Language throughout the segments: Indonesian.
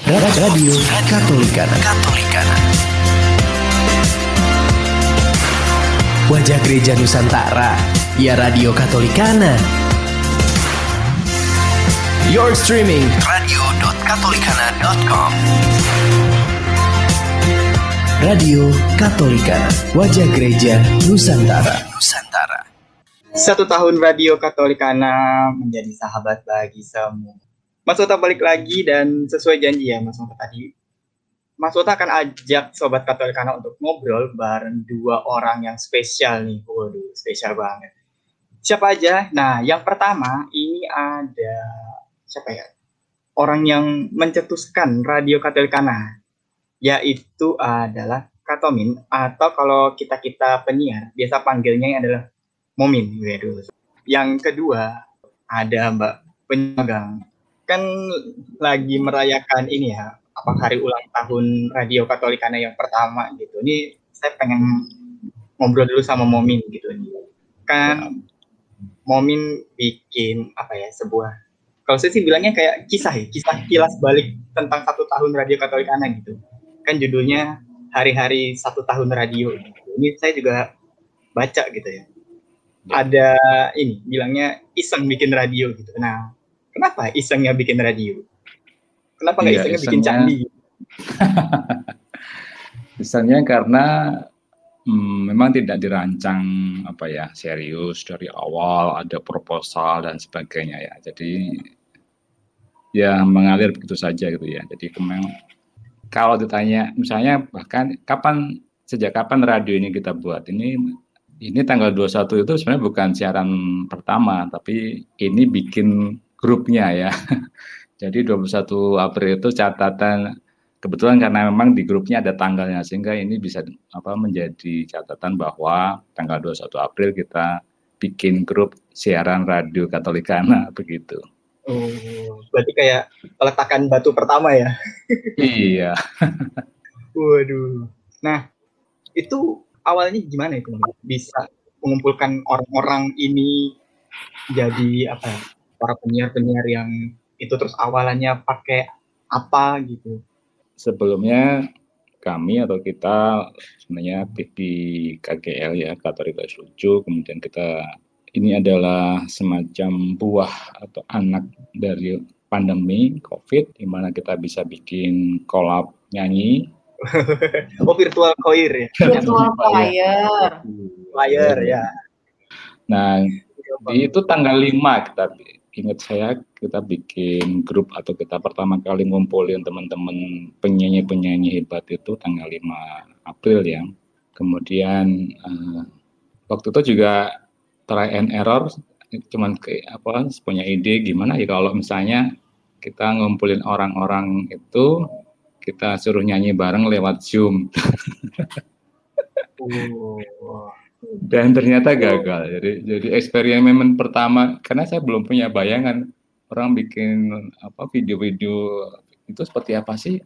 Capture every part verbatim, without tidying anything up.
Radio Katolikana. Katolikana. Wajah Gereja Nusantara, ya Radio Katolikana. You're streaming radio dot katolikana dot com. Radio Katolikana, Wajah Gereja Nusantara. Nusantara. Satu tahun Radio Katolikana menjadi sahabat bagi semua. Mas Wota balik lagi dan sesuai janji ya Mas Wota tadi, Mas Wota akan ajak Sobat Katolikana untuk ngobrol bareng dua orang yang spesial nih. Waduh, spesial banget. Siapa aja? Nah, yang pertama ini ada siapa ya? Orang yang mencetuskan Radio Katolikana, yaitu adalah Katomin, atau kalau kita-kita penyiar biasa panggilnya adalah Momin. Waduh. Yang kedua ada Mbak Penyugang. Kan lagi merayakan ini ya, apa hari ulang tahun Radio Katolikana yang pertama gitu. Ini saya pengen ngobrol dulu sama Momin gitu nih. Kan Momin bikin apa ya, sebuah, kalau saya sih bilangnya kayak kisah ya, kisah kilas balik tentang satu tahun Radio Katolikana gitu. Kan judulnya hari-hari satu tahun radio gitu. Ini saya juga baca gitu ya. Ada ini bilangnya iseng bikin radio gitu. Nah, kenapa isengnya bikin radio? Kenapa nggak iya, isengnya, isengnya bikin candi? Isengnya karena hmm, memang tidak dirancang apa ya serius dari awal, ada proposal dan sebagainya ya. Jadi ya mengalir begitu saja gitu ya. Jadi memang kalau ditanya misalnya bahkan kapan, sejak kapan radio ini kita buat ini? Ini tanggal dua puluh satu itu sebenarnya bukan siaran pertama, tapi ini bikin grupnya ya. Jadi dua puluh satu April itu catatan, kebetulan karena memang di grupnya ada tanggalnya, sehingga ini bisa apa menjadi catatan bahwa tanggal dua puluh satu April kita bikin grup siaran Radio Katolikana begitu. Oh, berarti kayak peletakan batu pertama ya. Iya. Waduh. Nah, itu awalnya gimana itu bisa mengumpulkan orang-orang ini jadi apa ya, para penyiar-penyiar yang itu, terus awalannya pakai apa gitu? Sebelumnya kami atau kita sebenarnya aktif di K G L ya, Katoritas Lucu, kemudian kita ini adalah semacam buah atau anak dari pandemi COVID, di mana kita bisa bikin kolab nyanyi. Oh, virtual choir ya? Virtual choir. Choir ya. Nah, di itu tanggal lima kita, ingat saya, kita bikin grup atau kita pertama kali ngumpulin teman-teman penyanyi-penyanyi hebat itu tanggal lima April ya. Kemudian uh, waktu itu juga try and error, cuman kayak apa punya ide gimana ya kalau misalnya kita ngumpulin orang-orang itu kita suruh nyanyi bareng lewat Zoom. Oh. Dan ternyata gagal. Jadi jadi eksperimen pertama, karena saya belum punya bayangan orang bikin apa video-video itu seperti apa sih?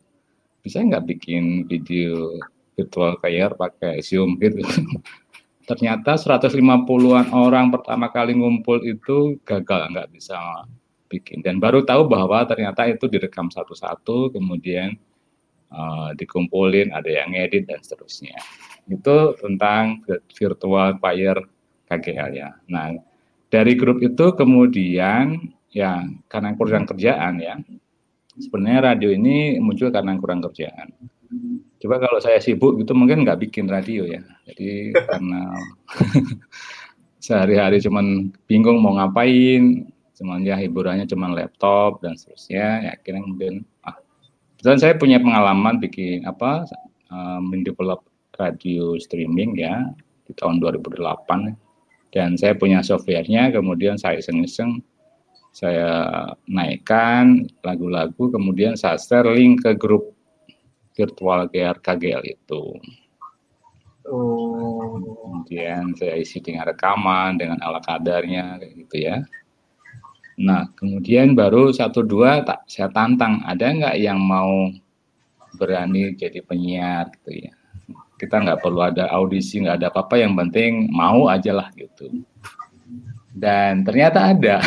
Bisa nggak bikin video virtual choir pakai Zoom gitu. Ternyata seratus lima puluhan orang pertama kali ngumpul itu gagal, nggak bisa bikin. Dan baru tahu bahwa ternyata itu direkam satu-satu, kemudian uh, dikumpulin, ada yang ngedit dan seterusnya. Itu tentang virtual choir K G L ya. Nah, dari grup itu kemudian ya karena kurang kerjaan ya. Sebenarnya radio ini muncul karena kurang kerjaan. Coba kalau saya sibuk gitu mungkin nggak bikin radio ya. Jadi karena sehari-hari cuman bingung mau ngapain, cuman ya hiburannya cuman laptop dan seterusnya. Ya, akhirnya kemudian ah, kebetulan saya punya pengalaman bikin apa uh, mendevelop radio streaming ya di tahun dua ribu delapan, dan saya punya softwarenya, kemudian saya iseng-iseng saya naikkan lagu-lagu, kemudian saya share link ke grup virtual choir K G L itu. Oh. Kemudian saya isi dengan rekaman dengan ala kadarnya gitu ya. Nah kemudian baru satu dua tak saya tantang, ada nggak yang mau berani jadi penyiar gitu ya. Kita nggak perlu ada audisi, nggak ada apa-apa, yang penting mau aja lah gitu. Dan ternyata ada,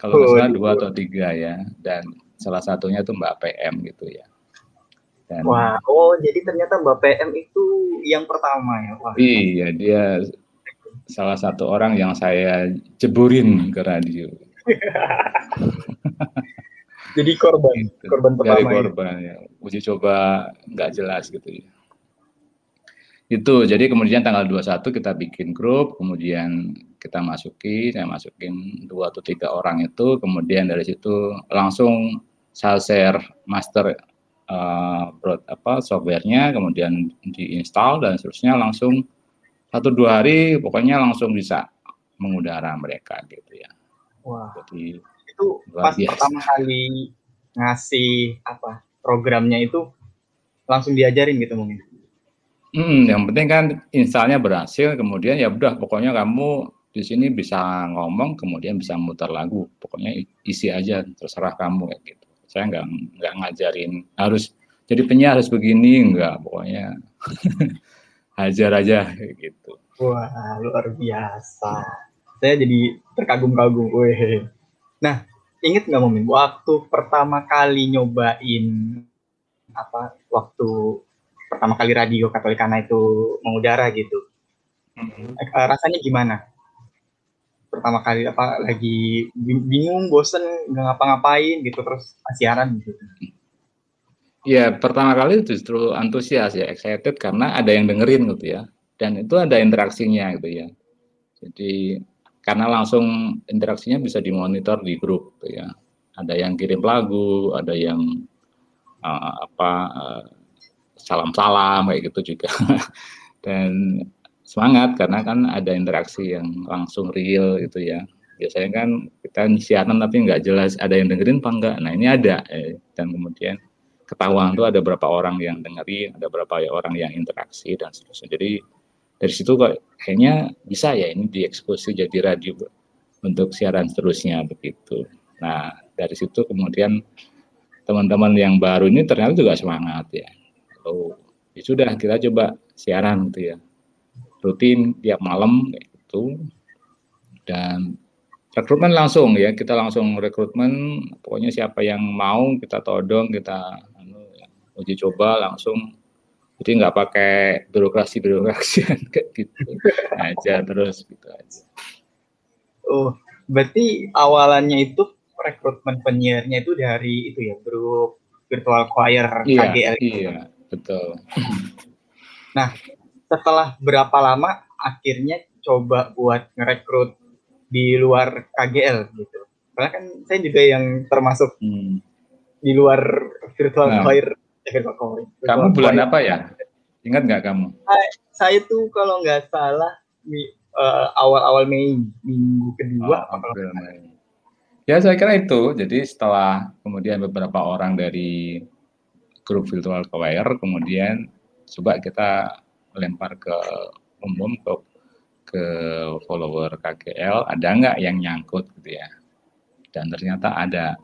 kalau nggak salah dua atau tiga ya. Dan salah satunya itu Mbak P M gitu ya. Dan, wah, oh jadi ternyata Mbak P M itu yang pertama ya? Wah. Iya, dia salah satu orang yang saya jeburin ke radio. Jadi korban, gitu. korban pertama. Dari korban ya. ya. Uji coba nggak jelas gitu ya. Itu, jadi kemudian tanggal dua puluh satu kita bikin grup, kemudian kita masuki, saya masukin dua atau tiga orang itu, kemudian dari situ langsung saya share master uh, broad, apa, softwarenya, kemudian diinstal dan seterusnya langsung satu dua hari pokoknya langsung bisa mengudara mereka gitu ya. Wah. Jadi itu pas biasa. Pertama kali ngasih apa programnya itu langsung diajarin gitu mungkin. Hmm, yang penting kan installnya berhasil, kemudian ya udah pokoknya kamu di sini bisa ngomong, kemudian bisa mutar lagu, pokoknya isi aja terserah kamu kayak gitu. Saya nggak nggak ngajarin harus jadi penyiar harus begini, nggak, pokoknya hajar aja gitu. Wah, luar biasa. Saya jadi terkagum-kagum. Weh. Nah, inget nggak Momin waktu pertama kali nyobain apa waktu pertama kali Radio Katolikana itu mengudara gitu, mm-hmm. eh, rasanya gimana? Pertama kali apa lagi bingung, bosen, nggak ngapa-ngapain gitu, terus siaran gitu? Ya pertama kali justru antusias ya, excited karena ada yang dengerin gitu ya, dan itu ada interaksinya gitu ya. Jadi karena langsung interaksinya bisa dimonitor di grup gitu ya. Ada yang kirim lagu, ada yang uh, apa. Uh, salam-salam kayak gitu juga. Dan semangat karena kan ada interaksi yang langsung real gitu ya. Biasanya kan kita siaran tapi nggak jelas ada yang dengerin apa enggak. Nah ini ada. Dan kemudian ketahuan tuh ada berapa orang yang dengerin, ada berapa orang yang interaksi dan seterusnya. Jadi dari situ kok kayaknya bisa ya ini diekspos jadi radio untuk siaran seterusnya begitu. Nah dari situ kemudian teman-teman yang baru ini ternyata juga semangat ya. Oh, ya sudah kita coba siaran gitu ya, rutin tiap malam kayak gitu, dan rekrutmen langsung ya, kita langsung rekrutmen, pokoknya siapa yang mau kita todong, kita anu, ya, uji coba langsung, jadi nggak pakai birokrasi birokrasi kayak gitu aja terus gitu aja. Oh, berarti awalannya itu rekrutmen penyiarnya itu dari itu ya grup virtual choir iya, K G L. Iya. Betul. Nah, setelah berapa lama akhirnya coba buat ngerekrut di luar K G L gitu? Karena kan saya juga yang termasuk hmm. di luar virtual nah. choir. Kamu bulan choir. Apa ya? Ingat nggak kamu? Saya, saya tuh kalau nggak salah uh, awal-awal Mei, minggu kedua. Oh, April, Mei. Ya saya kira itu. Jadi setelah kemudian beberapa orang dari grup virtual choir, kemudian coba kita lempar ke umum, ke, ke follower K G L, ada nggak yang nyangkut gitu ya. Dan ternyata ada,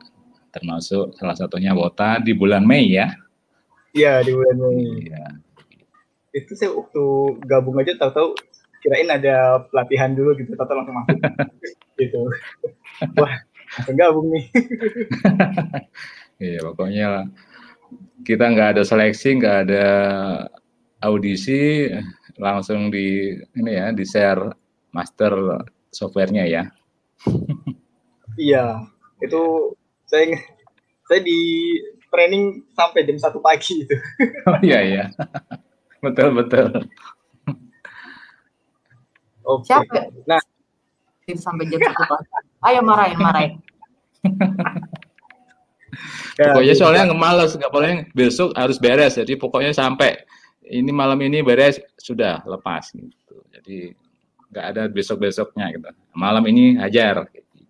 termasuk salah satunya Wota di bulan Mei ya. Iya, di bulan Mei. Ya. Itu saya waktu gabung aja tahu-tahu kirain ada pelatihan dulu gitu, tahu-tahu langsung masuk gitu. Wah, gabung nih. Iya, pokoknya lah. Kita nggak ada seleksi, nggak ada audisi, langsung di ini ya, di share master softwarenya ya. Iya, itu saya saya di training sampai jam satu pagi itu. Oh iya iya, betul betul. Oke. Okay. Nah, sampai jam satu pagi. Ayo marahin marahin. Ya, pokoknya soalnya ngemalas, nggak boleh besok harus beres, jadi pokoknya sampai ini malam ini beres sudah lepas gitu, jadi nggak ada besok besoknya gitu, malam ini hajar. Gitu.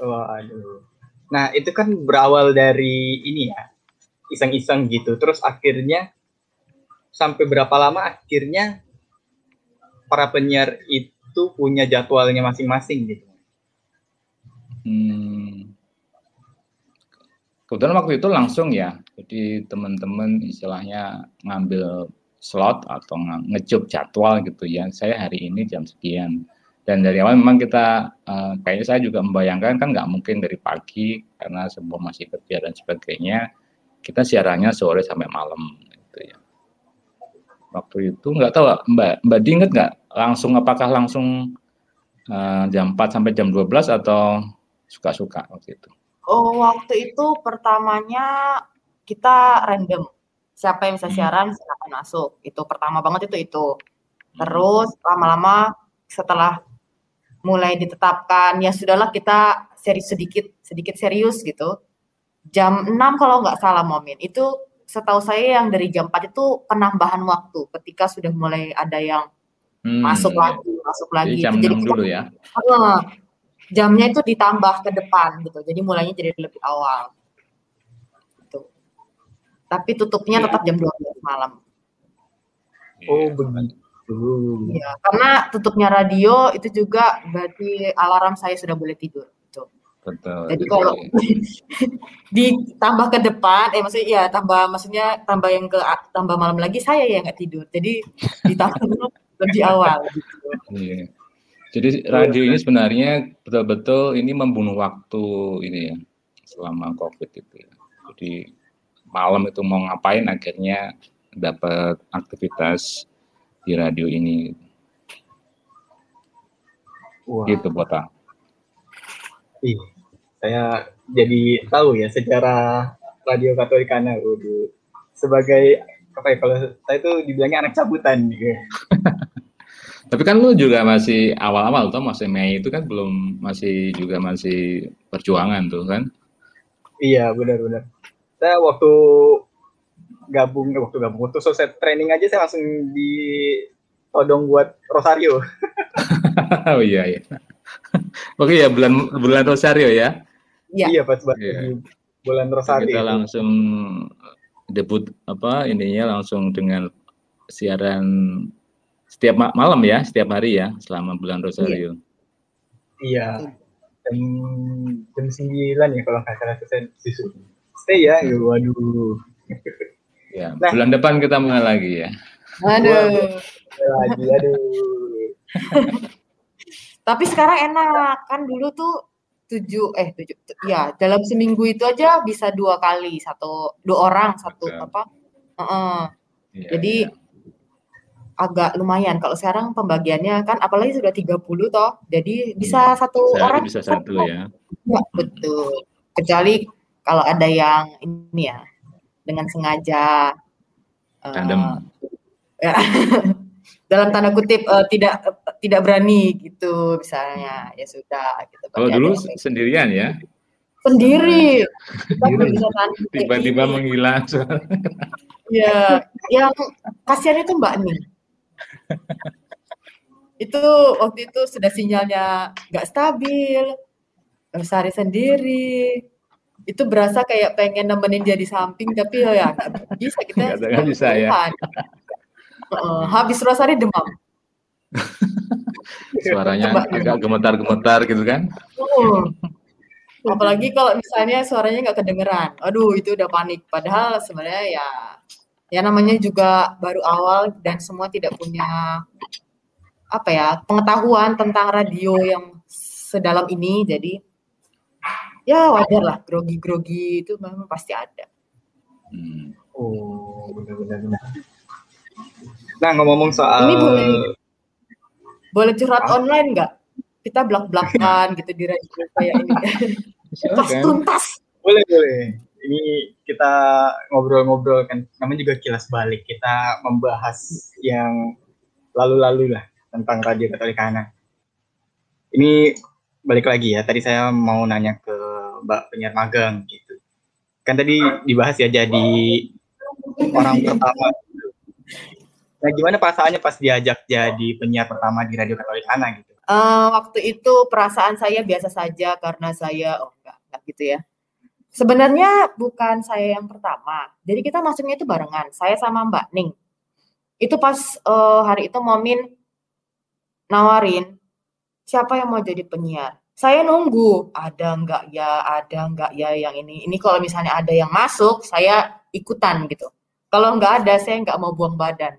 Waduh. Nah itu kan berawal dari ini ya, iseng-iseng gitu, terus akhirnya sampai berapa lama akhirnya para penyiar itu punya jadwalnya masing-masing gitu. Hmm. Kebetulan waktu itu langsung ya, jadi teman-teman istilahnya ngambil slot atau ngejob jadwal gitu ya, saya hari ini jam sekian, Dan dari awal memang kita, eh, kayaknya saya juga membayangkan kan nggak mungkin dari pagi karena semua masih kerja dan sebagainya. Kita siarannya sore sampai malam gitu ya. Waktu itu nggak tahu Mbak Mbak Di inget nggak langsung apakah langsung eh, jam empat sampai jam dua belas atau suka-suka waktu itu? Oh, waktu itu pertamanya kita random. Siapa yang bisa siaran silakan masuk. Itu pertama banget itu itu. Terus lama-lama setelah mulai ditetapkan ya sudahlah kita serius sedikit sedikit serius gitu. Jam enam kalau nggak salah Momin. Itu setahu saya yang dari jam empat itu penambahan waktu ketika sudah mulai ada yang hmm, masuk lagi, masuk lagi. Jam itu, jadi kita, dulu ya. Uh, jamnya itu ditambah ke depan gitu, jadi mulainya jadi lebih awal gitu. Tapi tutupnya tetap jam dua belas malam. Oh benar. Ya, karena tutupnya radio itu juga berarti alarm saya sudah boleh tidur gitu. Betul. Jadi kalau ditambah ke depan, eh maksudnya ya tambah maksudnya tambah yang ke tambah malam lagi saya ya nggak tidur, jadi ditambah lebih awal gitu. Iya. Jadi radio ini sebenarnya betul-betul ini membunuh waktu ini ya selama COVID itu ya. Jadi malam itu mau ngapain akhirnya dapat aktivitas di radio ini. Wah. Gitu Bota. Ih, saya jadi tahu ya sejarah Radio Katolikana. Waduh. Sebagai apa ya, kalau saya itu dibilangnya anak cabutan gitu. Tapi kan lu juga masih awal-awal tuh, masih Mei itu kan belum, masih juga masih perjuangan tuh kan? Iya benar-benar. Saya waktu gabung, waktu gabung, waktu selesai training aja saya langsung ditodong buat Rosario. Oh iya iya. Oke ya, bulan bulan Rosario ya? Iya, iya pas iya. Bulan Rosario. Kita langsung debut apa ininya langsung dengan siaran. Setiap ma- malam ya, setiap hari ya, selama bulan Rosario. Iya, jam, jam sembilan ya kalau nggak salah selesai sisu. Stay ya, hmm. Waduh. Ya, nah, bulan depan kita mulai lagi ya. Aduh. Lagi, aduh. Tapi sekarang enak, kan dulu tuh tujuh, eh tujuh, ya dalam seminggu itu aja bisa dua kali, satu dua orang, satu betul. Apa? Uh-uh. Ya, jadi. Ya. Agak lumayan kalau sekarang pembagiannya kan apalagi sudah tiga puluh toh. Jadi bisa satu bisa, orang bisa satu ya. Ya betul. Kecuali kalau ada yang ini ya dengan sengaja uh, ya, dalam tanda kutip uh, tidak uh, tidak berani gitu misalnya ya sudah gitu. Kalau dulu sendirian ya. Sendiri. Sendiri. Tiba-tiba menghilang. Ya, yang kasihan itu Mbak Ning. Itu waktu itu sudah sinyalnya nggak stabil, sehari sendiri, itu berasa kayak pengen nemenin dia di samping tapi oh ya bisa kita nggak bisa ya. Uh, habis Rosari demam. Suaranya Mbak agak Ning. Gemetar-gemetar gitu kan? Uh, apalagi kalau misalnya suaranya nggak kedengeran, aduh itu udah panik. Padahal sebenarnya ya. Ya namanya juga baru awal dan semua tidak punya apa ya pengetahuan tentang radio yang sedalam ini, jadi ya wajar lah grogi-grogi itu memang pasti ada. Hmm. Oh benar-benar. Nah ngomong-ngomong soal ini boleh boleh curhat ah. online nggak? Kita blak-blakan gitu di radio kayak ini. Pas tuntas. Boleh boleh. Ini kita ngobrol-ngobrol kan, namanya juga kilas balik. Kita membahas yang lalu-lalu lah tentang Radio Katolikana. Ini balik lagi ya. Tadi saya mau nanya ke Mbak penyiar magang gitu. Kan tadi dibahas ya jadi orang pertama. Nah gimana perasaannya pas diajak jadi penyiar pertama di Radio Katolikana gitu? Uh, waktu itu perasaan saya biasa saja karena saya oh enggak enggak gitu ya. Sebenarnya bukan saya yang pertama. Jadi kita masuknya itu barengan. Saya sama Mbak Ning. Itu pas uh, hari itu Momin nawarin siapa yang mau jadi penyiar. Saya nunggu. Ada enggak ya, ada enggak ya yang ini. Ini kalau misalnya ada yang masuk, saya ikutan gitu. Kalau enggak ada, saya enggak mau buang badan.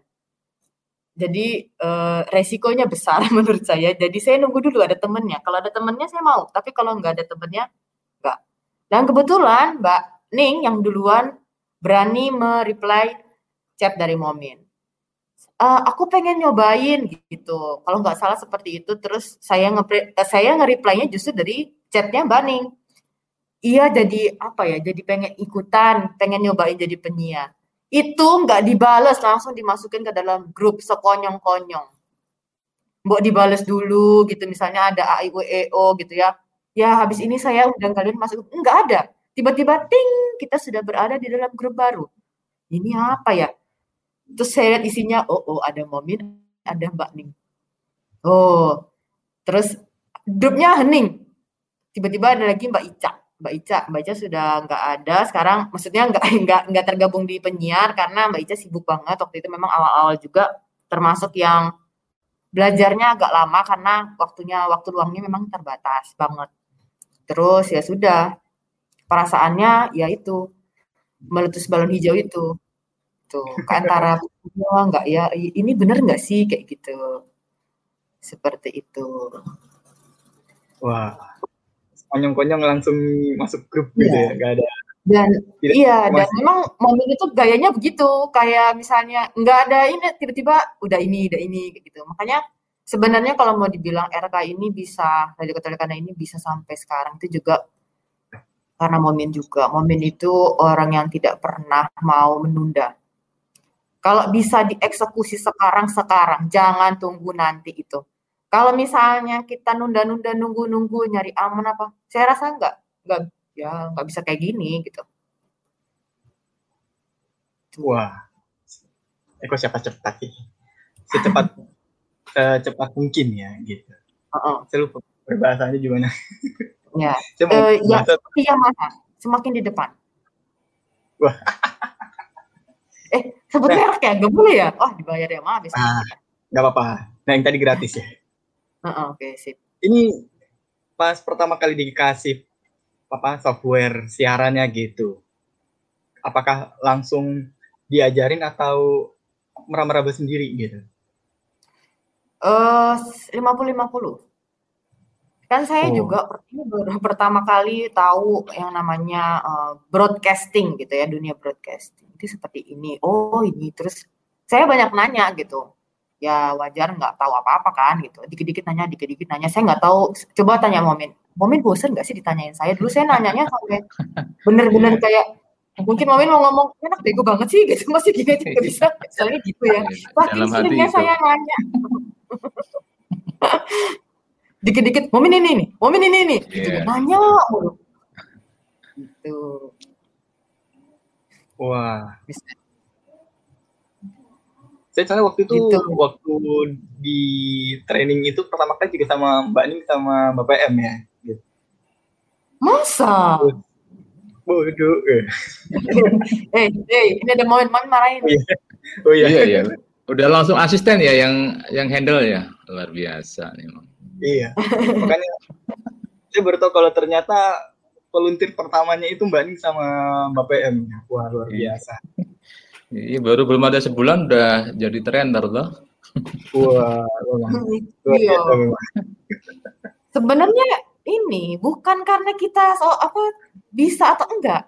Jadi eh, resikonya besar menurut saya. Jadi saya nunggu dulu ada temennya. Kalau ada temennya saya mau, tapi kalau nggak ada temennya nggak. Dan kebetulan Mbak Ning yang duluan berani mereply chat dari Momin. E, aku pengen nyobain gitu. Kalau nggak salah seperti itu. Terus saya nge saya nge-reply-nya justru dari chatnya Mbak Ning. Iya, jadi apa ya? Jadi pengen ikutan, pengen nyobain jadi penyiar. Itu nggak dibales, langsung dimasukin ke dalam grup sekonyong-konyong. Mbok dibales dulu gitu, misalnya ada A I W E O gitu ya. Ya habis ini saya undang kalian masuk. Nggak ada. Tiba-tiba ting, kita sudah berada di dalam grup baru. Ini apa ya? Terus saya lihat isinya, oh, oh ada Momin, ada Mbak Ning. Oh, terus grupnya hening. Tiba-tiba ada lagi Mbak Ica. Mbak Ica, Mbak Ica sudah nggak ada sekarang, maksudnya nggak nggak nggak tergabung di penyiar karena Mbak Ica sibuk banget waktu itu, memang awal-awal juga termasuk yang belajarnya agak lama karena waktunya waktu luangnya memang terbatas banget. Terus ya sudah perasaannya ya itu meletus balon hijau itu tuh ke antara oh, nggak ya ini bener nggak sih kayak gitu seperti itu. Wah. Konyong-konyong langsung masuk grup gitu ya, nggak ya, ada. Dan tidak, iya, dan memang Momin itu gayanya begitu, kayak misalnya nggak ada ini tiba-tiba udah ini, udah ini gitu. Makanya sebenarnya kalau mau dibilang R K ini bisa, Radio Katolikana ini bisa sampai sekarang itu juga karena Momin juga. Momin itu orang yang tidak pernah mau menunda. Kalau bisa dieksekusi sekarang-sekarang, jangan tunggu nanti itu. Kalau misalnya kita nunda-nunda, nunggu-nunggu, nyari aman apa, saya rasa enggak, enggak, ya enggak bisa kayak gini gitu. Wah, Eko siapa cepat sih? Secepat, secepat uh, mungkin ya gitu. Uh-uh. Saya lupa berbahasanya gimana. Ya, uh, ya iya mana, semakin di depan. Wah. eh, sebut merek ya, nggak boleh ya? Oh, dibayar ya, maaf. Ah, nggak apa-apa. Nah, yang tadi gratis ya. Uh, Oke, okay, sip. Ini pas pertama kali dikasih apa software siarannya gitu, apakah langsung diajarin atau meraba-raba sendiri gitu? Eh, lima puluh lima puluh. Kan saya oh. juga pertama kali tahu yang namanya uh, broadcasting gitu ya, dunia broadcasting itu seperti ini. Oh ini terus saya banyak nanya gitu. Ya wajar nggak tahu apa-apa kan gitu, dikit-dikit nanya, dikit-dikit nanya, saya nggak tahu, coba tanya Momin, Momin bosen nggak sih ditanyain saya, dulu saya nanyanya sampai bener-bener kayak, mungkin Momin mau ngomong, enak bego banget sih, gitu. Masih gini aja nggak bisa, misalnya gitu ya, makin seringnya saya nanya, dikit-dikit, Momin ini nih, Momin ini nih, gitu, yeah. nanya, gitu. Wah, bisa. Saya soalnya waktu itu gitu. Waktu di training itu pertama kali juga sama Mbak Ning sama Mbak P M ya. Gitu. Masa? Bodoh. Eh, hey, hey, ini ada momen-momen marahin. Oh iya. Oh, iya. Iya, iya. Udah langsung asisten ya yang yang handle ya. Luar biasa nih, Bang. Iya. Makanya saya baru tahu kalau ternyata volunteer pertamanya itu Mbak Ning sama Mbak P M. Wah, luar biasa. Iya, baru belum ada sebulan udah jadi trender loh. Wah, iya. Sebenarnya ini bukan karena kita soal apa bisa atau enggak,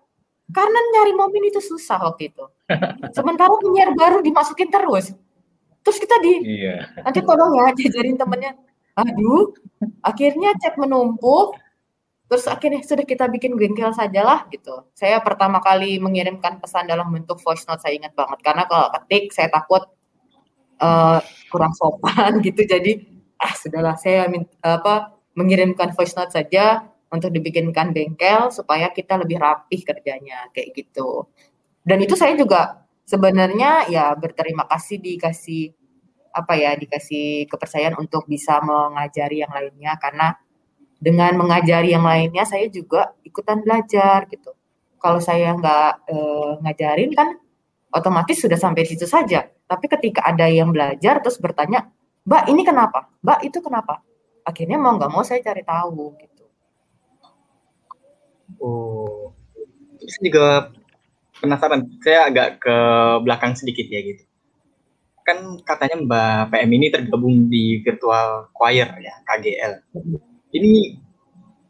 karena nyari Momin itu susah waktu itu. Sementara penyiar baru dimasukin terus, terus kita di, iya. nanti tolong ya jajarin temennya. Aduh, akhirnya chat menumpuk. Terus akhirnya sudah kita bikin bengkel sajalah gitu. Saya pertama kali mengirimkan pesan dalam bentuk voice note, saya ingat banget. Karena kalau ketik saya takut uh, kurang sopan gitu. Jadi ah sudahlah saya minta, apa mengirimkan voice note saja untuk dibikinkan bengkel supaya kita lebih rapih kerjanya kayak gitu. Dan itu saya juga sebenarnya ya berterima kasih dikasih apa ya dikasih kepercayaan untuk bisa mengajari yang lainnya karena dengan mengajari yang lainnya, saya juga ikutan belajar gitu. Kalau saya nggak e, ngajarin kan, otomatis sudah sampai situ saja. Tapi ketika ada yang belajar terus bertanya, Mbak ini kenapa? Mbak itu kenapa? Akhirnya mau nggak mau saya cari tahu gitu. Oh, terus juga penasaran. Saya agak ke belakang sedikit ya gitu. kan katanya Mbak P M ini tergabung di Virtual Choir ya, K G L. Ini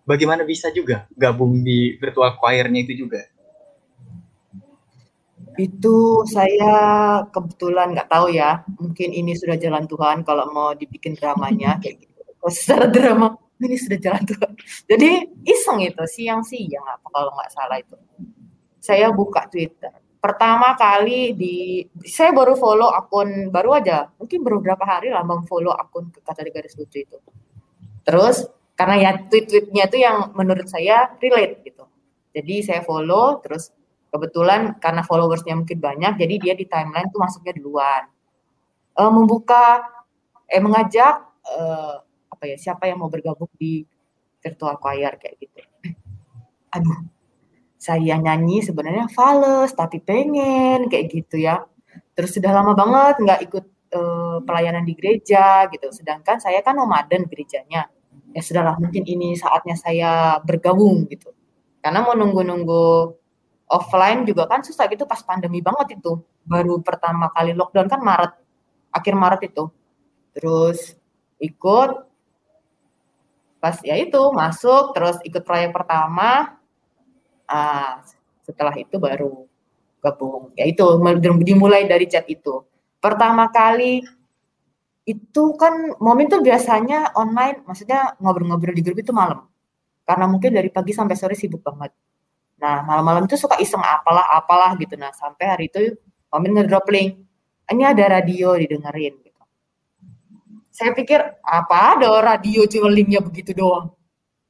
bagaimana bisa juga gabung di Virtual Choir-nya itu juga? Itu saya kebetulan nggak tahu ya, mungkin ini sudah jalan Tuhan kalau mau dibikin dramanya. Secara drama ini sudah jalan Tuhan. Jadi iseng itu, siang-siang apa kalau nggak salah itu. Saya buka Twitter. Pertama kali di, saya baru follow akun, baru aja, mungkin baru berapa hari lah memfollow akun Katoritas Lucu itu. Terus, karena ya tweet-tweetnya itu yang menurut saya relate gitu. Jadi saya follow, terus kebetulan karena followersnya mungkin banyak, jadi dia di timeline tuh masuknya duluan. E, membuka, eh mengajak, e, apa ya, siapa yang mau bergabung di Virtual Choir kayak gitu. Aduh. Saya nyanyi sebenarnya fales tapi pengen kayak gitu ya. Terus sudah lama banget nggak ikut e, pelayanan di gereja gitu. Sedangkan saya kan nomaden gerejanya. Ya sudahlah mungkin ini saatnya saya bergabung gitu. Karena mau nunggu-nunggu offline juga kan susah gitu pas pandemi banget itu. Baru pertama kali lockdown kan Maret, akhir Maret itu. Terus ikut pas ya itu masuk terus ikut proyek pertama. Ah, setelah itu baru gabung. Ya itu dimulai dari chat itu. Pertama kali itu kan Momin tuh biasanya online, maksudnya ngobrol-ngobrol di grup itu malam. Karena mungkin dari pagi sampai sore sibuk banget. Nah, malam-malam itu suka iseng apalah-apalah gitu. Nah, sampai hari itu Momin ngedrop link. Ini ada radio didengerin gitu. Saya pikir apa ada radio cuma linknya begitu doang.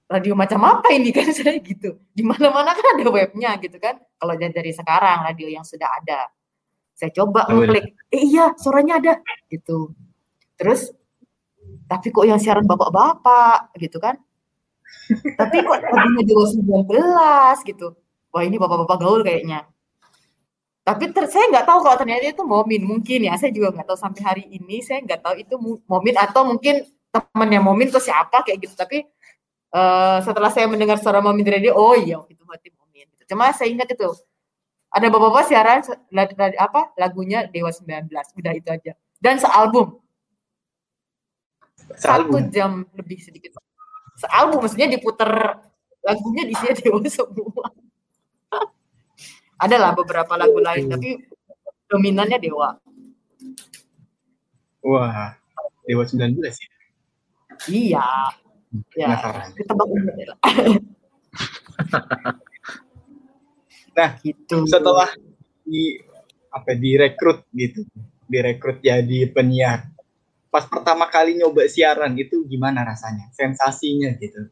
Radio macam apa ini kan saya gitu. Di mana-mana kan ada webnya gitu kan. Kalau dari sekarang radio yang sudah ada. Saya coba ngeklik. Eh iya, suaranya ada gitu. Terus tapi kok yang siaran bapak-bapak gitu kan? Tapi kok lagunya Dewa sembilan belas gitu. Wah, ini bapak-bapak gaul kayaknya. Tapi ter- saya enggak tahu kalau ternyata itu Momin mungkin ya. Saya juga enggak tahu sampai hari ini saya enggak tahu itu Momin atau mungkin temannya Momin atau siapa kayak gitu. Tapi Uh, setelah saya mendengar suara Momin di radio, oh iya itu berarti Momin. Cuma saya ingat itu ada bapak-bapak siaran apa lagunya Dewa sembilan belas, udah itu aja. Dan sealbum. Satu jam lebih sedikit. Sealbum maksudnya diputer lagunya di sini Dewa semua. Adalah beberapa lagu lain tapi dominannya Dewa. Wah, Dewa sembilan belas ya. Iya. Ya, ketebak umur lah. Nah, gitu. Setelah di apa direkrut gitu, direkrut jadi penyiar. Pas pertama kali nyoba siaran itu gimana rasanya? Sensasinya gitu.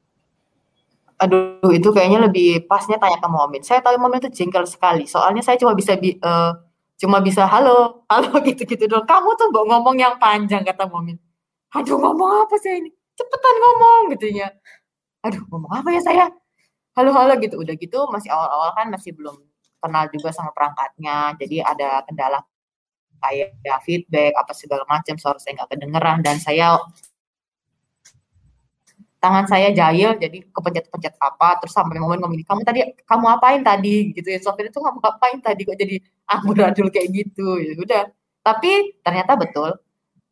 Aduh, itu kayaknya lebih pasnya tanya ke Momin. Saya tahu Momin itu jengkel sekali. Soalnya saya cuma bisa bi- uh, cuma bisa halo, halo gitu-gitu doang. Kamu tuh nggak ngomong yang panjang kata Momin. Aduh, ngomong apa sih ini? Cepetan ngomong gitu ya. Aduh ngomong apa ya saya? Halo-halo gitu. Udah gitu masih awal-awal kan masih belum kenal juga sama perangkatnya. Jadi ada kendala kayak ya, feedback apa segala macam. Suara saya gak kedengeran dan saya tangan saya jahil jadi kepencet-pencet apa. Terus sampai ngomong-ngomong kamu tadi kamu apain tadi gitu ya. Sopir itu kamu apain tadi kok jadi amburadul kayak gitu ya udah. Tapi ternyata betul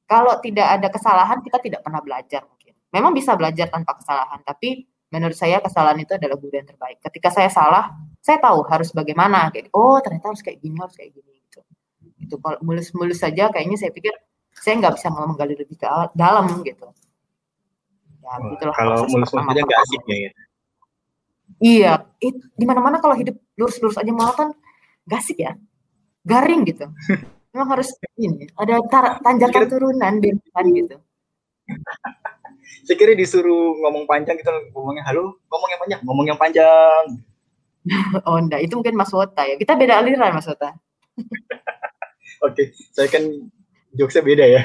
kalau tidak ada kesalahan kita tidak pernah belajar. Memang bisa belajar tanpa kesalahan, tapi menurut saya kesalahan itu adalah guru yang terbaik. Ketika saya salah, saya tahu harus bagaimana. Kayak, oh ternyata harus kayak gini, harus kayak gini gitu. Itu kalau mulus-mulus saja, kayaknya saya pikir saya nggak bisa menggali lebih dalam gitu. Ya, oh, gitu loh, kalau mulus-mulus saja nggak asik ya. Gitu. Iya, it, dimana-mana kalau hidup lurus-lurus aja malah kan nggak asik ya, garing gitu. Memang harus ini, ada tar- tanjakan turunan benar gitu. Saya kira disuruh ngomong panjang gitu, ngomongnya halo, ngomong yang panjang, ngomong yang panjang. Oh enggak, itu mungkin Mas Wota ya. Kita beda aliran Mas Wota. Oke, saya kan jokesnya beda ya.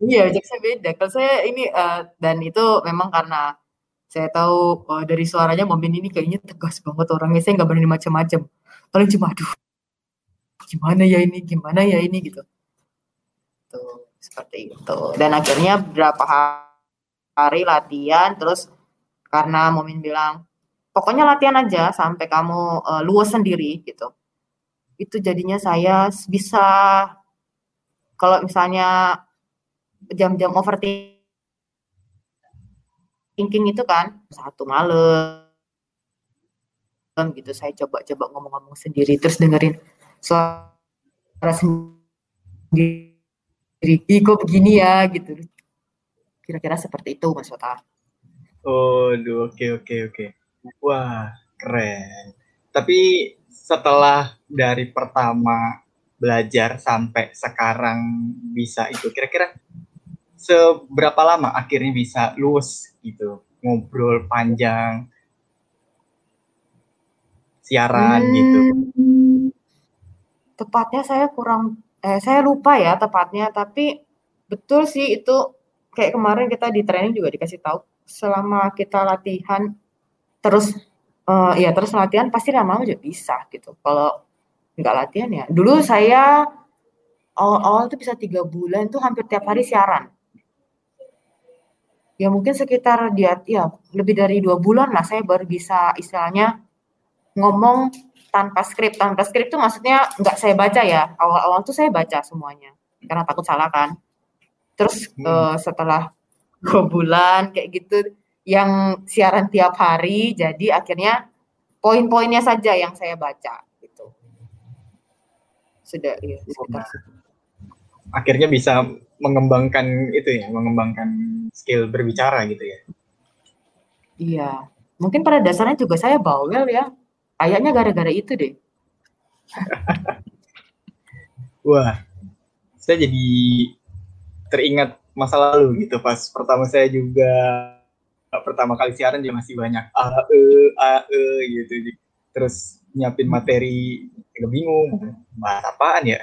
Iya, jokesnya beda. Kalau saya ini, uh, dan itu memang karena saya tahu uh, dari suaranya Momin ini kayaknya tegas banget orangnya. Saya gak berani macam-macam. Paling cuma, aduh, gimana ya ini, gimana ya ini gitu. Tuh, seperti itu. Dan akhirnya berapa hari hari latihan, terus karena Momin bilang, pokoknya latihan aja sampai kamu uh, luas sendiri, gitu. Itu jadinya saya bisa Kalau misalnya jam-jam overthinking itu kan satu malam gitu, saya coba-coba ngomong-ngomong sendiri terus dengerin suara sendiri, ih kok begini ya gitu, kira-kira seperti itu Mas Wota. Oh, oke okay, oke okay, oke. Okay. Wah, keren. Tapi setelah dari pertama belajar sampai sekarang bisa itu, kira-kira seberapa lama akhirnya bisa luwes gitu, ngobrol panjang, siaran hmm, gitu? Tepatnya saya kurang, eh, saya lupa ya tepatnya, tapi betul sih itu kayak kemarin kita di training juga dikasih tahu, selama kita latihan terus uh, ya terus latihan pasti lama-lama juga bisa gitu. Kalau nggak latihan ya, dulu saya awal-awal tuh bisa tiga bulan tuh hampir tiap hari siaran. Ya mungkin sekitar dia ya lebih dari dua bulan lah saya baru bisa istilahnya ngomong tanpa skrip. Tanpa skrip tuh maksudnya nggak saya baca ya. Awal-awal tuh saya baca semuanya karena takut salah kan. Terus hmm. uh, setelah dua bulan kayak gitu yang siaran tiap hari, jadi akhirnya poin-poinnya saja yang saya baca gitu. Sudah ya, sekitar akhirnya bisa mengembangkan itu ya, mengembangkan skill berbicara gitu ya. Iya, mungkin pada dasarnya juga saya bawel ya. Kayaknya gara-gara itu deh. Wah, saya jadi teringat masa lalu gitu, pas pertama saya juga pertama kali siaran juga masih banyak a e a e gitu, terus nyiapin materi juga bingung bahas apaan ya.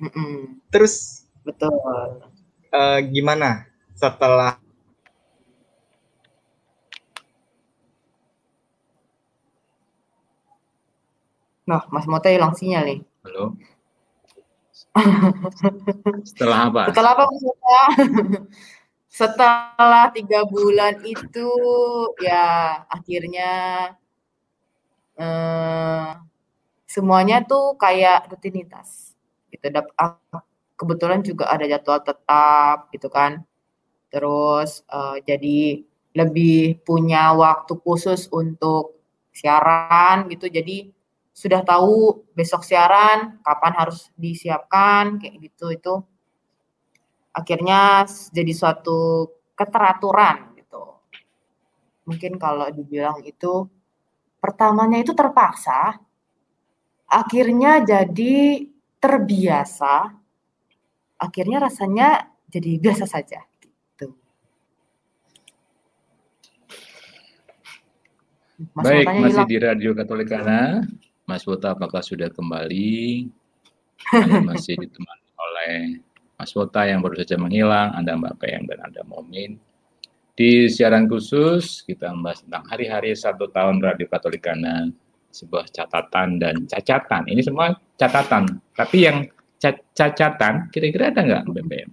Mm-mm. Terus betul uh, gimana setelah nah Mas Wota hilang sinyal nih. Halo. Setelah apa? Setelah apa maksudnya? Setelah tiga bulan itu ya akhirnya eh, semuanya tuh kayak rutinitas gitu. Kebetulan juga ada jadwal tetap gitu kan. Terus eh, jadi lebih punya waktu khusus untuk siaran gitu. Jadi sudah tahu besok siaran, kapan harus disiapkan, kayak gitu, itu akhirnya jadi suatu keteraturan gitu. Mungkin kalau dibilang itu, pertamanya itu terpaksa, akhirnya jadi terbiasa, akhirnya rasanya jadi biasa saja. Mas Baik, Wotanya masih hilang. Di Radio Katolikana. Mas Wota apakah sudah kembali? Anda masih ditemani oleh Mas Wota yang baru saja menghilang, Anda Mbak P M dan Anda Momin. Di siaran khusus, kita membahas tentang hari-hari satu tahun Radio Katolikana, sebuah catatan dan cacatan. Ini semua catatan, tapi yang cacatan kira-kira ada nggak Mbak P M?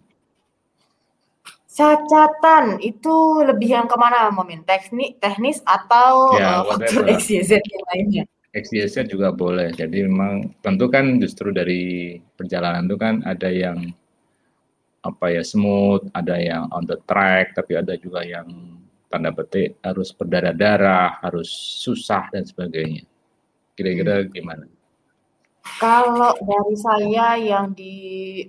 Cacatan itu lebih yang kemana Momin? Teknik, teknis atau ya, uh, faktor X Y Z yang lainnya? X Y Z juga boleh. Jadi memang tentu kan justru dari perjalanan itu kan ada yang apa ya smooth, ada yang on the track, tapi ada juga yang tanda petik harus berdarah-darah, harus susah dan sebagainya. Kira-kira gimana? Kalau dari saya yang di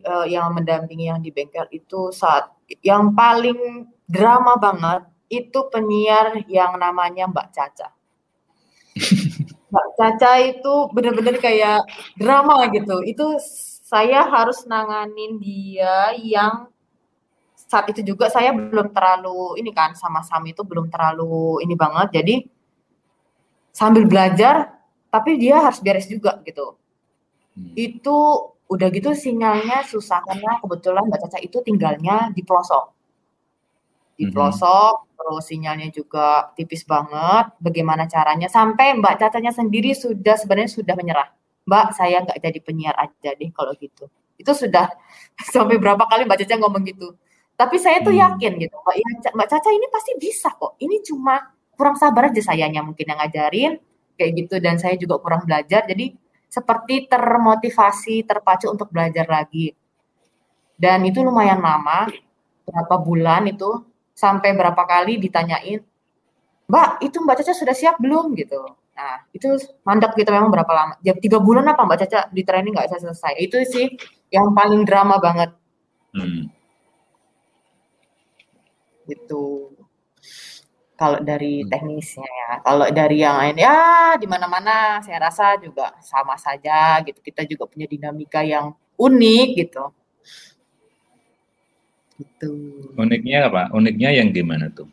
uh, yang mendampingi yang di bengkel itu saat yang paling drama banget itu penyiar yang namanya Mbak Caca. Mbak Caca itu benar-benar kayak drama gitu. Itu saya harus nanganin dia yang saat itu juga saya belum terlalu ini kan sama-sama itu belum terlalu ini banget. Jadi sambil belajar tapi dia harus beres juga gitu. Hmm. Itu udah gitu sinyalnya susah karena kebetulan Mbak Caca itu tinggalnya di pelosok, di pelosok, hmm. terus sinyalnya juga tipis banget. Bagaimana caranya? Sampai Mbak Cacanya sendiri sudah sebenarnya sudah menyerah. Mbak, saya nggak jadi penyiar aja deh kalau gitu. Itu sudah sampai berapa kali Mbak Caca ngomong gitu. Tapi saya tuh hmm. yakin gitu, Mbak, Mbak Caca ini pasti bisa kok. Ini cuma kurang sabar aja sayanya mungkin yang ngajarin kayak gitu, dan saya juga kurang belajar jadi. Seperti termotivasi, terpacu untuk belajar lagi. Dan itu lumayan lama, berapa bulan itu, sampai berapa kali ditanyain, Mbak, itu Mbak Caca sudah siap belum? Gitu. Nah, itu mandek gitu memang berapa lama. Tiap tiga bulan apa Mbak Caca di training nggak selesai-selesai. Itu sih yang paling drama banget. Hmm. Gitu. Kalau dari teknisnya ya. Kalau dari yang lain, ya di mana-mana saya rasa juga sama saja gitu. Kita juga punya dinamika yang unik gitu. Gitu. Uniknya apa? Uniknya yang gimana tuh?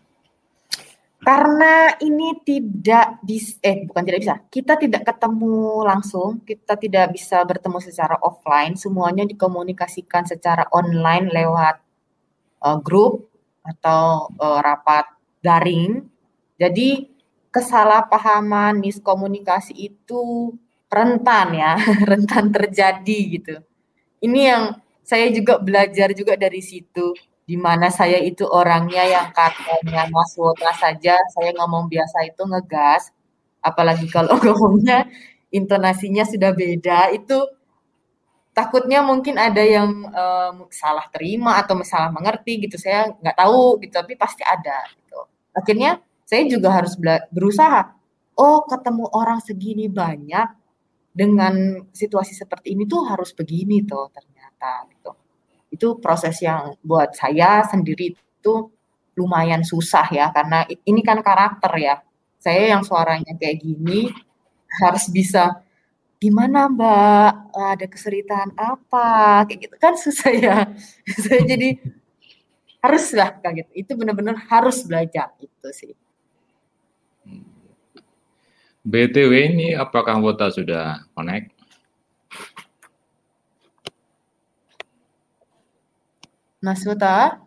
Karena ini tidak bisa, eh bukan tidak bisa, kita tidak ketemu langsung, kita tidak bisa bertemu secara offline, semuanya dikomunikasikan secara online lewat uh, grup atau uh, rapat daring. Jadi kesalahpahaman, miskomunikasi itu rentan ya, rentan terjadi gitu. Ini yang saya juga belajar juga dari situ. Di mana saya itu orangnya yang katanya Mas Wota saja, saya ngomong biasa itu ngegas. Apalagi kalau ngomongnya intonasinya sudah beda, itu takutnya mungkin ada yang um, salah terima atau salah mengerti gitu. Saya nggak tahu gitu, tapi pasti ada gitu. Akhirnya saya juga harus berusaha. Oh, ketemu orang segini banyak dengan situasi seperti ini tuh harus begini tuh ternyata gitu. Itu proses yang buat saya sendiri itu lumayan susah ya, karena ini kan karakter ya. Saya yang suaranya kayak gini harus bisa, gimana Mbak, ada keseritaan apa, kayak gitu kan susah ya. Saya jadi haruslah kayak gitu. Itu benar-benar harus belajar itu sih. B T W ini apakah Wota sudah connect? Mas Wota?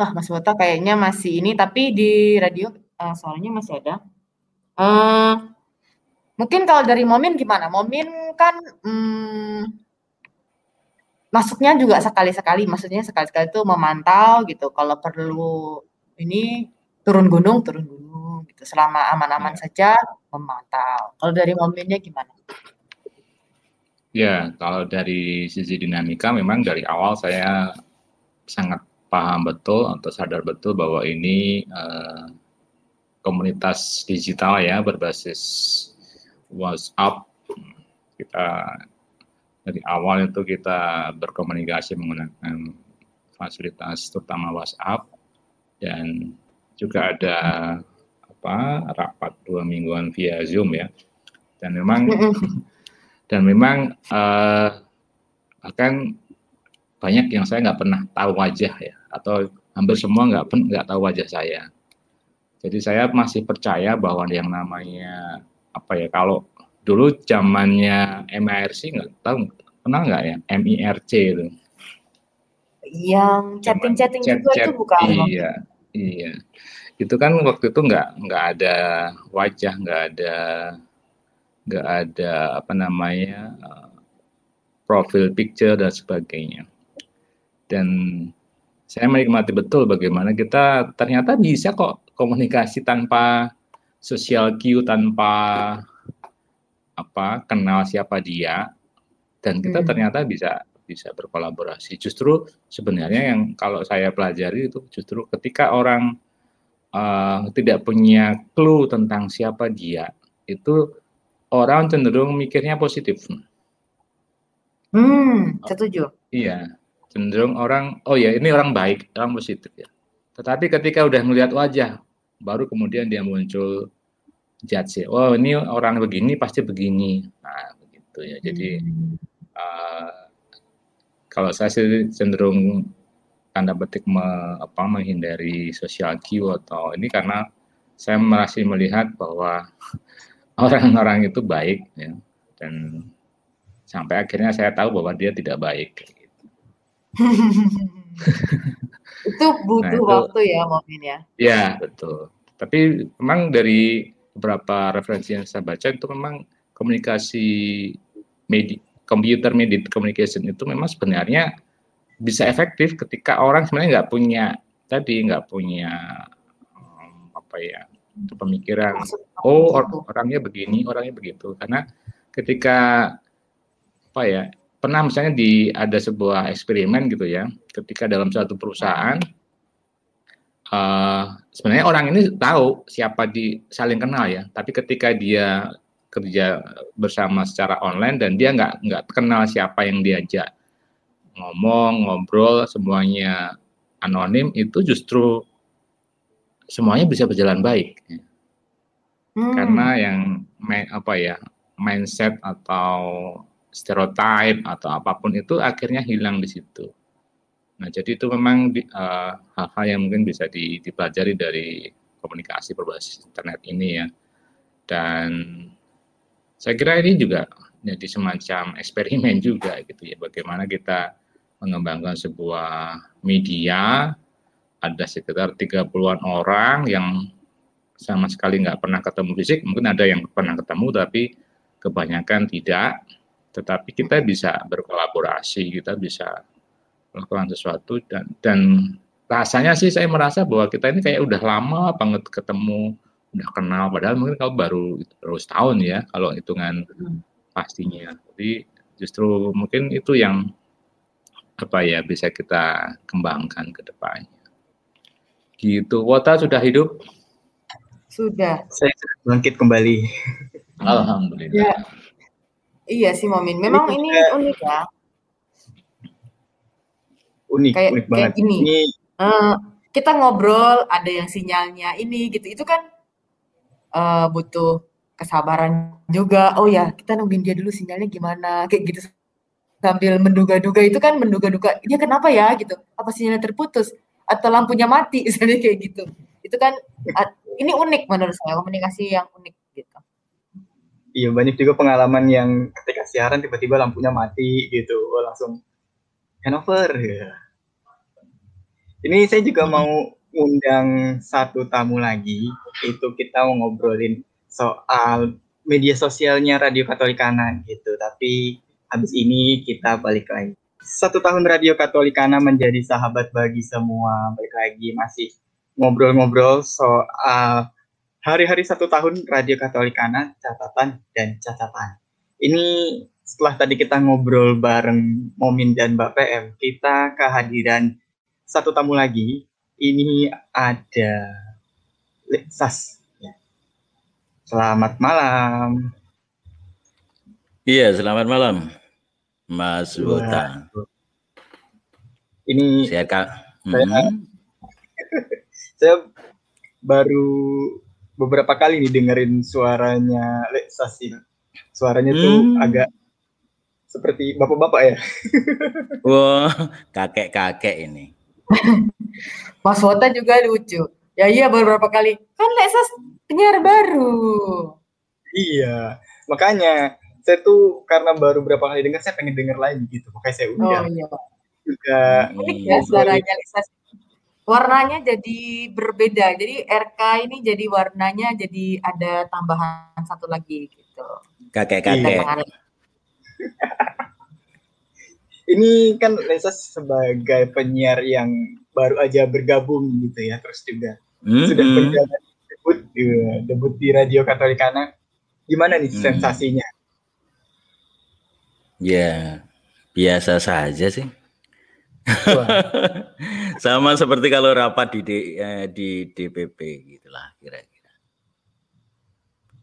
Wah, Mas Wota kayaknya masih ini, tapi di radio uh, soalnya masih ada. Uh, mungkin kalau dari Momin gimana? Momin kan um, masuknya juga sekali-sekali, maksudnya sekali-sekali itu memantau gitu. Kalau perlu ini turun gunung, turun gunung gitu. Selama aman-aman ya. Saja memantau. Kalau dari Mominnya gimana? Ya, kalau dari sisi dinamika memang dari awal saya sangat paham betul atau sadar betul bahwa ini eh, komunitas digital ya berbasis WhatsApp. Kita dari awal itu kita berkomunikasi menggunakan fasilitas terutama WhatsApp dan juga ada apa rapat dua mingguan via Zoom ya. Dan memang Dan memang eh, akan banyak yang saya nggak pernah tahu wajah ya, atau hampir semua nggak nggak tahu wajah saya. Jadi saya masih percaya bahwa yang namanya apa ya, kalau dulu zamannya M I R C nggak tahu, kenal nggak ya M I R C itu? Yang chatting-chatting juga itu bukan? Iya, iya. Itu kan waktu itu nggak nggak ada wajah, nggak ada. nggak ada apa namanya uh, profil picture dan sebagainya. Dan saya menikmati betul bagaimana kita ternyata bisa kok komunikasi tanpa social cue, tanpa apa kenal siapa dia, dan kita hmm. ternyata bisa bisa berkolaborasi. Justru sebenarnya yang kalau saya pelajari itu justru ketika orang uh, tidak punya clue tentang siapa dia itu orang cenderung mikirnya positif. Hmm, setuju. Iya, cenderung orang, oh ya ini orang baik, orang positif ya. Tetapi ketika udah melihat wajah, baru kemudian dia muncul judge. Oh ini orang begini pasti begini. Nah, begitu ya. Jadi uh, kalau saya sih cenderung tanda petik me, apa, menghindari social cue atau ini karena saya masih melihat bahwa orang-orang itu baik, ya. Dan sampai akhirnya saya tahu bahwa dia tidak baik. Itu butuh nah, itu, waktu ya, mungkin ya. Iya, betul. Tapi memang dari beberapa referensi yang saya baca itu memang komunikasi medi, computer mediated communication itu memang sebenarnya bisa efektif ketika orang sebenarnya nggak punya tadi nggak punya um, apa ya. pemikiran, oh or- orangnya begini, orangnya begitu. Karena ketika apa ya pernah misalnya di ada sebuah eksperimen gitu ya, ketika dalam suatu perusahaan uh, sebenarnya orang ini tahu siapa di saling kenal ya, tapi ketika dia kerja bersama secara online dan dia nggak nggak kenal siapa yang diajak ngomong, ngobrol, semuanya anonim, itu justru semuanya bisa berjalan baik. Hmm. Karena yang apa ya, mindset atau stereotype atau apapun itu akhirnya hilang di situ. Nah, jadi itu memang di, uh, hal-hal yang mungkin bisa di, dipelajari dari komunikasi berbasis internet ini ya. Dan saya kira ini juga jadi semacam eksperimen juga gitu ya, bagaimana kita mengembangkan sebuah media, ada sekitar tiga puluhan orang yang sama sekali nggak pernah ketemu fisik, mungkin ada yang pernah ketemu tapi kebanyakan tidak. Tetapi kita bisa berkolaborasi, kita bisa melakukan sesuatu, dan, dan rasanya sih saya merasa bahwa kita ini kayak udah lama banget ketemu, udah kenal, padahal mungkin kalau baru baru setahun ya, kalau hitungan pastinya. Jadi justru mungkin itu yang apa ya bisa kita kembangkan ke depannya. Gitu, Wota sudah hidup? Sudah. Saya bangkit kembali. Alhamdulillah. Ya. Iya sih, Momin. Memang ini, ini unik ya. Unik, kayak, unik banget. Kayak gini. Ini... Uh, kita ngobrol, ada yang sinyalnya ini, gitu. Itu kan uh, butuh kesabaran juga. Oh ya, kita nungguin dia dulu sinyalnya gimana, kayak gitu. Sambil menduga-duga, itu kan menduga-duga. Dia kenapa ya, gitu. Apa sinyalnya terputus? Atau lampunya mati, misalnya kayak gitu. Itu kan, ini unik menurut saya, komunikasi yang unik gitu. Iya, banyak juga pengalaman yang ketika siaran tiba-tiba lampunya mati gitu, langsung handover. Ya. Ini saya juga mau undang satu tamu lagi, itu kita mau ngobrolin soal media sosialnya Radio Katolikana gitu, tapi habis ini kita balik lagi. Satu tahun Radio Katolikana menjadi sahabat bagi semua, balik lagi masih ngobrol-ngobrol soal hari-hari satu tahun Radio Katolikana, catatan dan catatan. Ini setelah tadi kita ngobrol bareng Momin dan Mbak P M, kita kehadiran satu tamu lagi. Ini ada Lexas. Selamat malam. Iya, selamat malam, Mas Wota. Ini saya Kak. Saya, hmm. saya baru beberapa kali nih dengerin suaranya Lexas ini. Suaranya hmm. tuh agak seperti bapak-bapak ya. Wah, wow, kakek-kakek ini. Mas Wota juga lucu. Ya iya, beberapa kali. Kan Lexas penyiar baru. Iya, makanya saya tuh karena baru berapa kali dengar, saya pengen denger lagi gitu. Makanya saya udah. Oh iya. Juga unik ya suaranya Lexas. Warnanya jadi berbeda, jadi R K ini jadi warnanya jadi ada tambahan satu lagi gitu. Kakek-kakek. Ini kan Lexas sebagai penyiar yang baru aja bergabung gitu ya, terus juga mm-hmm. sudah berjalan debut, uh, debut di Radio Katolikana. Gimana nih mm-hmm. sensasinya? Ya, biasa saja sih. Sama seperti kalau rapat di D, eh, di D P P gitulah kira-kira.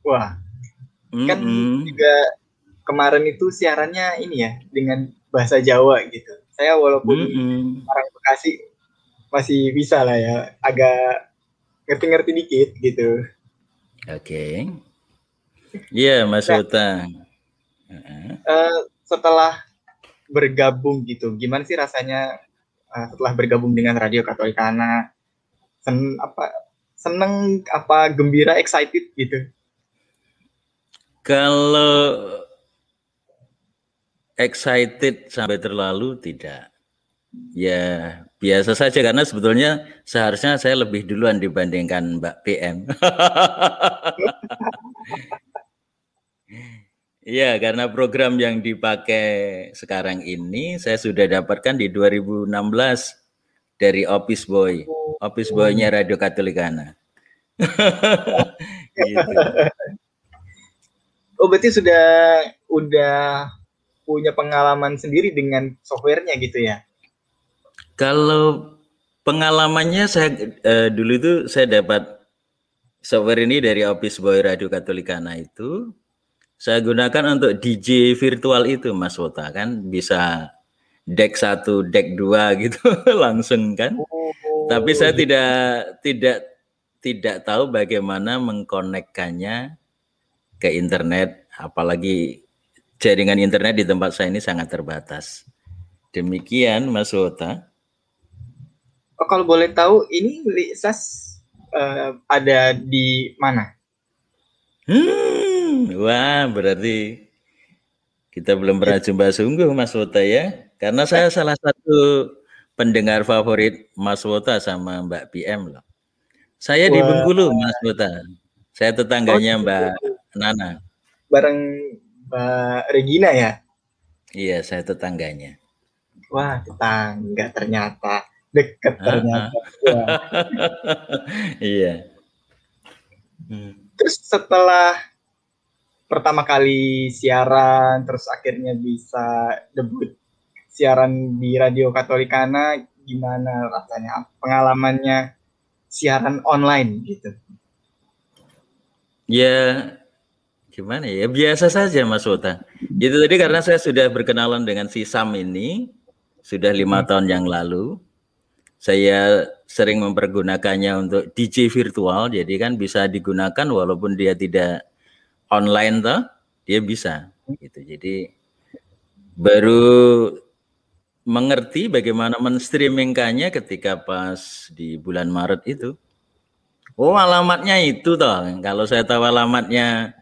Wah, mm-hmm. kan juga kemarin itu siarannya ini ya dengan bahasa Jawa gitu. Saya walaupun mm-hmm. orang Bekasi masih bisa lah ya, agak ngerti-ngerti dikit gitu. Oke. Iya, Mas Wota. Setelah bergabung gitu, gimana sih rasanya uh, setelah bergabung dengan Radio Katolikana? Sen apa seneng apa gembira, excited gitu? Kalau excited sampai terlalu tidak, ya biasa saja, karena sebetulnya seharusnya saya lebih duluan dibandingkan Mbak P M. Iya, karena program yang dipakai sekarang ini saya sudah dapatkan di dua ribu enam belas dari Office Boy. Office Boy-nya Radio Katolikana. Gitu. Oh, berarti sudah udah punya pengalaman sendiri dengan softwarenya gitu ya? Kalau pengalamannya saya eh, dulu itu saya dapat software ini dari Office Boy Radio Katolikana itu. Saya gunakan untuk D J virtual itu, Mas Wota, kan bisa deck satu, deck dua gitu langsung kan. Oh, oh. Tapi saya tidak tidak tidak tahu bagaimana mengkonekkannya ke internet, apalagi jaringan internet di tempat saya ini sangat terbatas. Demikian, Mas Wota. Oh, kalau boleh tahu ini Lexas uh, ada di mana? Hmm, wah berarti kita belum pernah jumpa sungguh, Mas Wota ya. Karena saya salah satu pendengar favorit Mas Wota sama Mbak P M loh. Saya wah. Di Bengkulu, Mas Wota. Saya tetangganya oh, Mbak Nana. Bareng Mbak Regina ya? Iya, saya tetangganya. Wah, tetangga ternyata. Dekat ternyata. Iya. Hmm. Terus setelah pertama kali siaran, terus akhirnya bisa debut siaran di Radio Katolikana, gimana rasanya pengalamannya siaran online gitu? Ya, gimana ya? Biasa saja, Mas Wota. Itu tadi karena saya sudah berkenalan dengan si Sam ini, sudah lima tahun yang lalu. Saya sering mempergunakannya untuk D J virtual, jadi kan bisa digunakan walaupun dia tidak online toh, dia bisa gitu. Jadi baru mengerti bagaimana men-streamingkannya ketika pas di bulan Maret itu. Oh, alamatnya itu toh. Kalau saya tahu alamatnya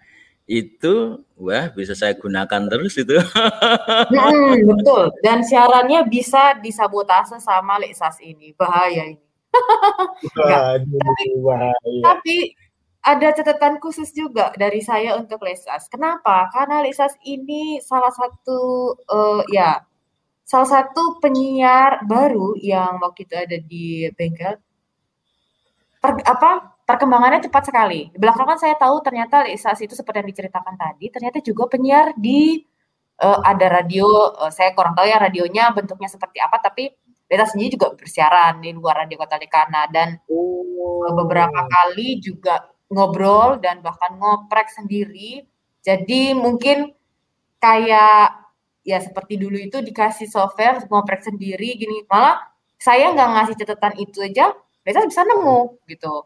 itu, wah bisa saya gunakan terus itu. Hmm, betul. Dan siarannya bisa disabotase sama Lexas ini, bahaya ini. Waduh, tapi, bahaya. Tapi ada catatan khusus juga dari saya untuk Lexas. Kenapa? Karena Lexas ini salah satu uh, ya salah satu penyiar baru yang waktu itu ada di Bengkel. Per, apa? Perkembangannya cepat sekali. Belakangan saya tahu ternyata Lexas itu seperti yang diceritakan tadi, ternyata juga penyiar di uh, ada radio, uh, saya kurang tahu ya radionya bentuknya seperti apa, tapi Lexas sendiri juga bersiaran di luar Radio Katolikana dan oh. beberapa kali juga ngobrol dan bahkan ngoprek sendiri. Jadi mungkin kayak ya seperti dulu itu dikasih software ngoprek sendiri gini. Malah saya nggak ngasih catatan itu aja, Lexas bisa nemu gitu.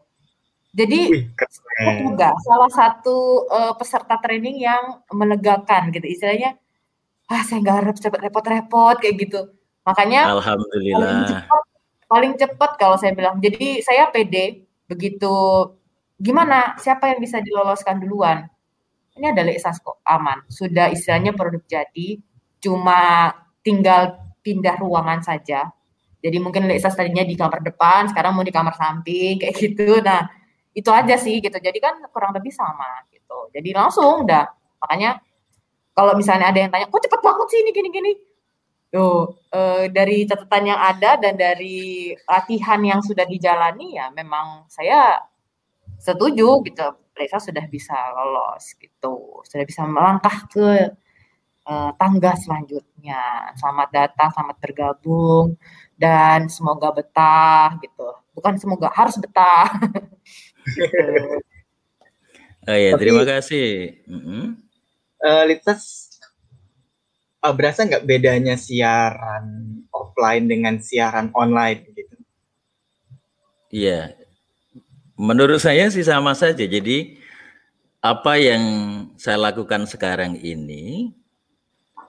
Jadi juga salah satu uh, peserta training yang menegakkan gitu istilahnya, ah saya nggak harus repot-repot kayak gitu, makanya alhamdulillah paling cepat kalau saya bilang. Jadi saya pede begitu, gimana siapa yang bisa diloloskan duluan, ini ada Lexas kok, aman, sudah istilahnya produk jadi, cuma tinggal pindah ruangan saja. Jadi mungkin Lexas tadinya di kamar depan, sekarang mau di kamar samping kayak gitu. Nah itu aja sih gitu, jadi kan kurang lebih sama gitu, jadi langsung udah. Makanya kalau misalnya ada yang tanya, kok cepet banget sih ini gini-gini tuh, e, dari catatan yang ada dan dari latihan yang sudah dijalani ya memang saya setuju gitu, Lexas sudah bisa lolos gitu, sudah bisa melangkah ke e, tangga selanjutnya. Selamat datang, selamat bergabung dan semoga betah gitu, bukan semoga, harus betah. Oh ya, terima kasih. Mm-hmm. uh, Lexas uh, berasa nggak bedanya siaran offline dengan siaran online gitu? Iya, menurut saya sih sama saja. Jadi apa yang saya lakukan sekarang ini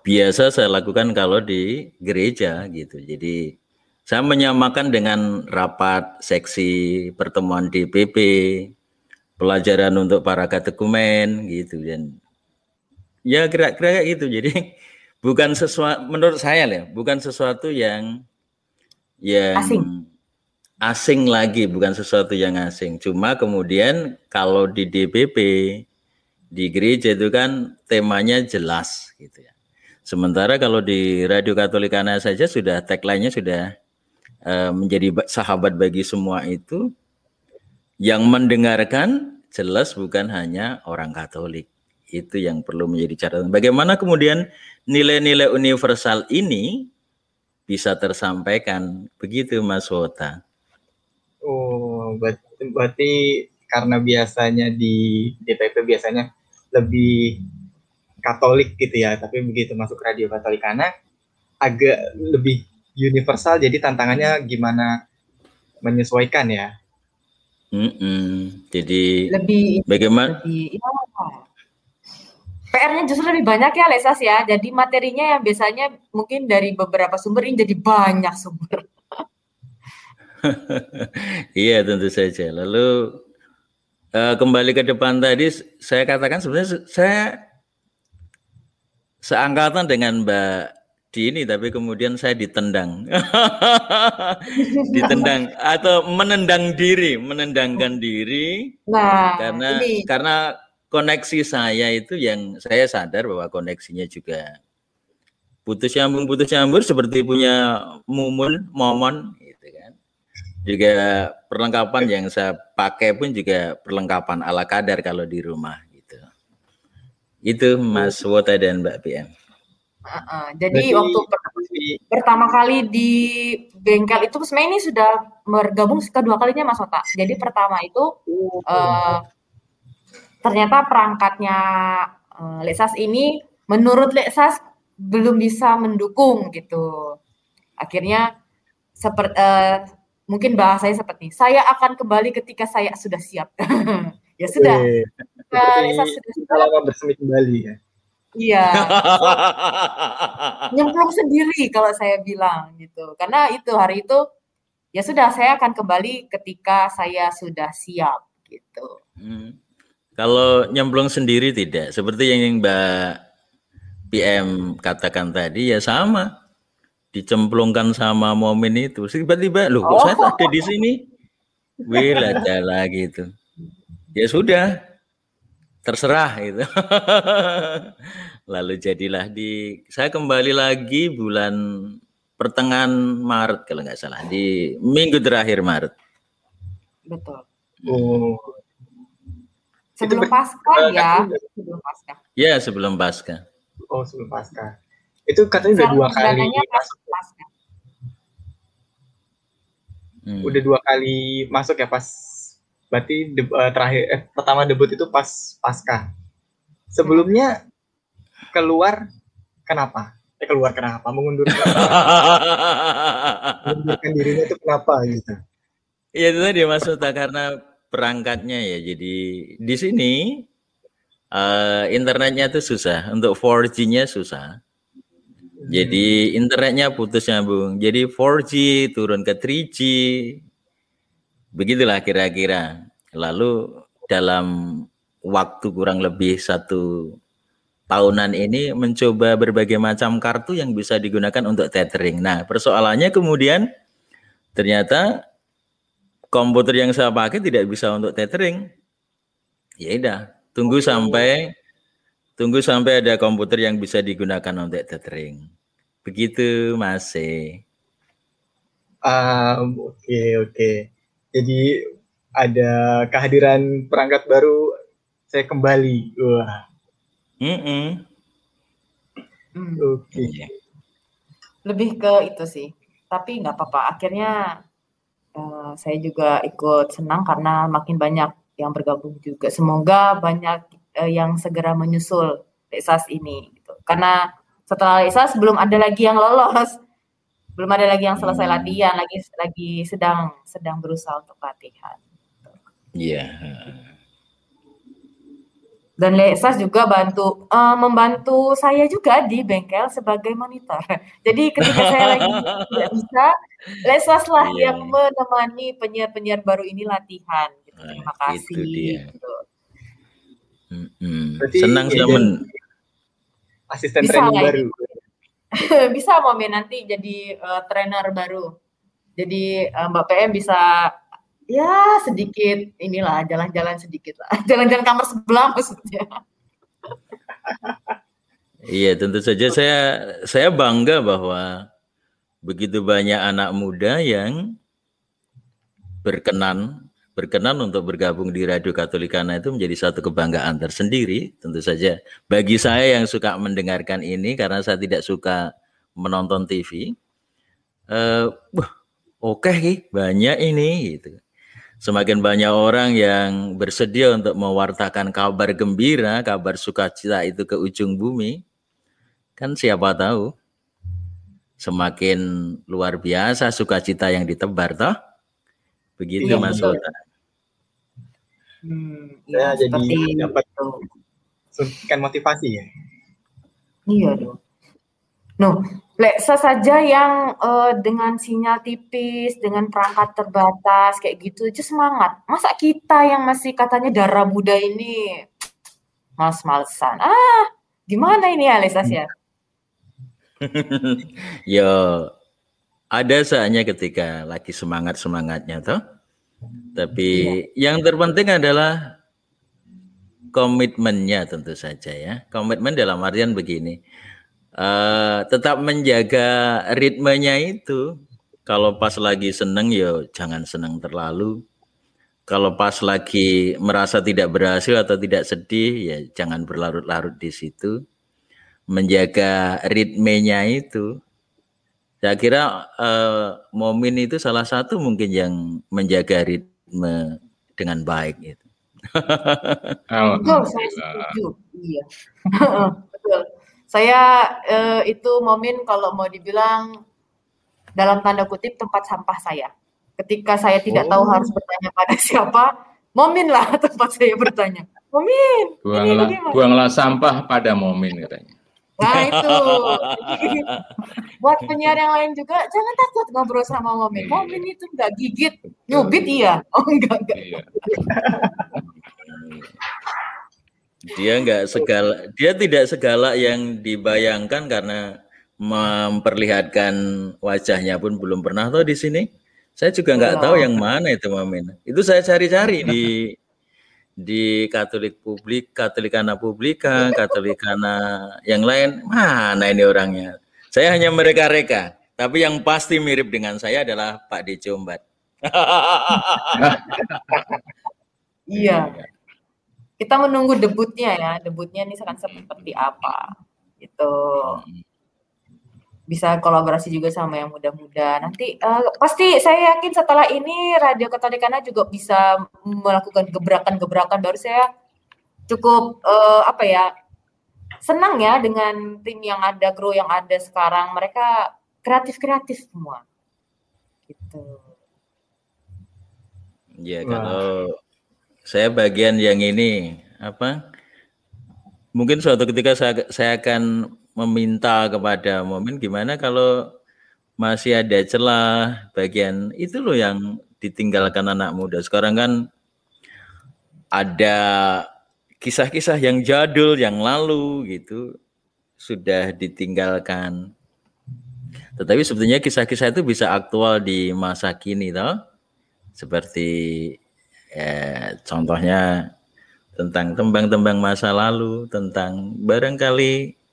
biasa saya lakukan kalau di gereja gitu. Jadi saya menyamakan dengan rapat, seksi, pertemuan D P P, pelajaran untuk para katekumen gitu. Dan ya kira-kira gitu. Jadi bukan sesuatu, menurut saya lah, bukan sesuatu yang yang asing. asing lagi, bukan sesuatu yang asing. Cuma kemudian kalau di D P P, di gereja itu kan temanya jelas gitu ya. Sementara kalau di Radio Katolikana saja sudah tagline-nya sudah menjadi sahabat bagi semua itu, yang mendengarkan jelas bukan hanya orang Katolik Itu yang perlu menjadi catatan. Bagaimana kemudian nilai-nilai universal ini bisa tersampaikan, begitu Mas Wota? Oh, berarti karena biasanya di D P P biasanya lebih Katolik gitu ya, tapi begitu masuk Radio Katolikana agak lebih universal, jadi tantangannya gimana menyesuaikan ya. Mm-mm. Jadi lebih bagaimana? Lebih, ya. P R-nya justru lebih banyak ya, Lexas ya. Jadi materinya yang biasanya mungkin dari beberapa sumber ini jadi banyak sumber. Iya tentu saja. Lalu uh, kembali ke depan tadi, saya katakan sebenarnya saya seangkatan dengan Mbak Di ini, tapi kemudian saya ditendang, ditendang atau menendang diri, menendangkan diri. Nah, karena ini. karena koneksi saya itu yang saya sadar bahwa koneksinya juga putus nyambung putus nyambung seperti punya mumun momon gitu kan. Juga perlengkapan yang saya pakai pun juga perlengkapan ala kadar kalau di rumah gitu. Itu Mas Wota dan Mbak P M. Uh-uh. Jadi Berarti, waktu per- pertama kali di bengkel itu sebenarnya ini sudah bergabung kedua kalinya Mas Wota. Jadi pertama itu uh, uh, ternyata perangkatnya uh, Lexas ini menurut Lexas belum bisa mendukung gitu. Akhirnya seperti uh, mungkin bahasanya seperti saya akan kembali ketika saya sudah siap. Ya sudah. Nah, Lexas sudah siap bersemi kembali ya. Iya. Nyemplung sendiri kalau saya bilang gitu. Karena itu hari itu ya sudah saya akan kembali ketika saya sudah siap gitu. Hmm. Kalau nyemplung sendiri tidak, seperti yang Mbak P M katakan tadi ya sama, dicemplungkan sama Momin itu, tiba-tiba loh kok oh. saya tak ada di sini, wiladalah gitu, ya sudah, terserah gitu, lalu jadilah di, saya kembali lagi bulan pertengahan Maret kalau nggak salah, di minggu terakhir Maret. Betul. Oh. Sebelum pasca ya, sebelum pasca. Ya sebelum pasca. Oh sebelum pasca. Itu katanya udah dua kali masuk. Pasca. Hmm. Udah dua kali masuk ya pas. Berarti de, uh, terakhir eh, pertama debut itu pas pasca. Sebelumnya keluar kenapa? Eh, keluar kenapa? Mengundurkan. Mengundurkan dirinya itu kenapa gitu? Iya itu tadi maksudnya karena perangkatnya ya, jadi di sini uh, internetnya tuh susah, untuk empat G-nya susah. Jadi internetnya putus nyambung. Jadi empat G turun ke tiga G, begitulah kira-kira. Lalu dalam waktu kurang lebih satu tahunan ini mencoba berbagai macam kartu yang bisa digunakan untuk tethering. Nah persoalannya kemudian ternyata komputer yang saya pakai tidak bisa untuk tethering. Ya udah, tunggu sampai tunggu sampai ada komputer yang bisa digunakan untuk tethering. Begitu Mas. Ah, oke okay, oke. Okay. Jadi ada kehadiran perangkat baru, saya kembali. Wah. Mm-mm. Oke. Okay. Lebih ke itu sih. Tapi nggak apa-apa. Akhirnya Uh, saya juga ikut senang karena makin banyak yang bergabung juga. Semoga banyak uh, yang segera menyusul Lexas ini. Gitu. Karena setelah Lexas belum ada lagi yang lolos, belum ada lagi yang selesai latihan, lagi lagi sedang sedang berusaha untuk latihan. Iya. Yeah. Dan Lexas juga bantu uh, membantu saya juga di bengkel sebagai monitor. Jadi ketika saya lagi tidak bisa, Lexas lah yeah. yang menemani penyiar-penyiar baru ini latihan. Gitu. Terima kasih. Gitu. Senang ya, men- asisten bisa training baru. Bisa Momin nanti jadi uh, trainer baru. Jadi uh, Mbak P M bisa ya sedikit inilah jalan-jalan sedikit lah. Jalan-jalan kamar sebelah maksudnya. Iya tentu saja saya saya bangga bahwa begitu banyak anak muda yang berkenan berkenan untuk bergabung di Radio Katolikana itu menjadi satu kebanggaan tersendiri tentu saja bagi saya yang suka mendengarkan ini, karena saya tidak suka menonton T V. Uh, Oke, okay, banyak ini gitu. Semakin banyak orang yang bersedia untuk mewartakan kabar gembira, kabar sukacita itu ke ujung bumi. Kan siapa tahu semakin luar biasa sukacita yang ditebar, toh? Begitu iya, Mas Wota. Hmm, ya, jadi seperti... dapat suntikan motivasi ya. Iya dong. Noh, Lexas saja yang uh, dengan sinyal tipis, dengan perangkat terbatas kayak gitu aja semangat. Masa kita yang masih katanya darah muda ini males-malesan. Ah, gimana ini ya Lexas ya? Yo, ada saatnya ketika lagi semangat-semangatnya toh. Tapi ya, yang terpenting adalah komitmennya tentu saja ya. Komitmen dalam artian begini. Uh, tetap menjaga ritmenya itu. Kalau pas lagi seneng ya jangan seneng terlalu. Kalau pas lagi merasa tidak berhasil atau tidak sedih ya jangan berlarut-larut di situ. Menjaga ritmenya itu. Saya kira uh, Momin itu salah satu mungkin yang menjaga ritme dengan baik itu. Betul, saya setuju. Iya. Betul. Saya eh, itu Momin kalau mau dibilang dalam tanda kutip tempat sampah saya. Ketika saya tidak oh. tahu harus bertanya pada siapa, Momin lah tempat saya bertanya. Momin, buanglah, buanglah sampah pada Momin katanya. Nah itu. Jadi, buat penyiar yang lain juga jangan takut ngobrol sama Momin. Momin itu nggak gigit, nyubit iya. Oh enggak enggak. Iya. Dia nggak segala, dia tidak segala yang dibayangkan karena memperlihatkan wajahnya pun belum pernah tahu di sini. Saya juga nggak tahu yang mana itu Momin. Itu saya cari-cari di di Katolik Publik, Katolikana Publika, Katolikana yang lain, mana ini orangnya? Saya hanya mereka-reka, tapi yang pasti mirip dengan saya adalah Pak Di Jombat. Iya. Kita menunggu debutnya ya, debutnya ini akan seperti apa? Gitu. Bisa kolaborasi juga sama yang muda-muda. Nanti uh, pasti saya yakin setelah ini Radio Katolikana juga bisa melakukan gebrakan-gebrakan baru. Saya cukup uh, apa ya? Senang ya dengan tim yang ada, kru yang ada sekarang. Mereka kreatif-kreatif semua. Gitu. Ya kalau wow. saya bagian yang ini apa? Mungkin suatu ketika saya, saya akan meminta kepada Momin gimana kalau masih ada celah bagian itu loh yang ditinggalkan anak muda. Sekarang kan ada kisah-kisah yang jadul, yang lalu gitu sudah ditinggalkan. Tetapi sebetulnya kisah-kisah itu bisa aktual di masa kini toh. Seperti eh, contohnya tentang tembang-tembang masa lalu, tentang barangkali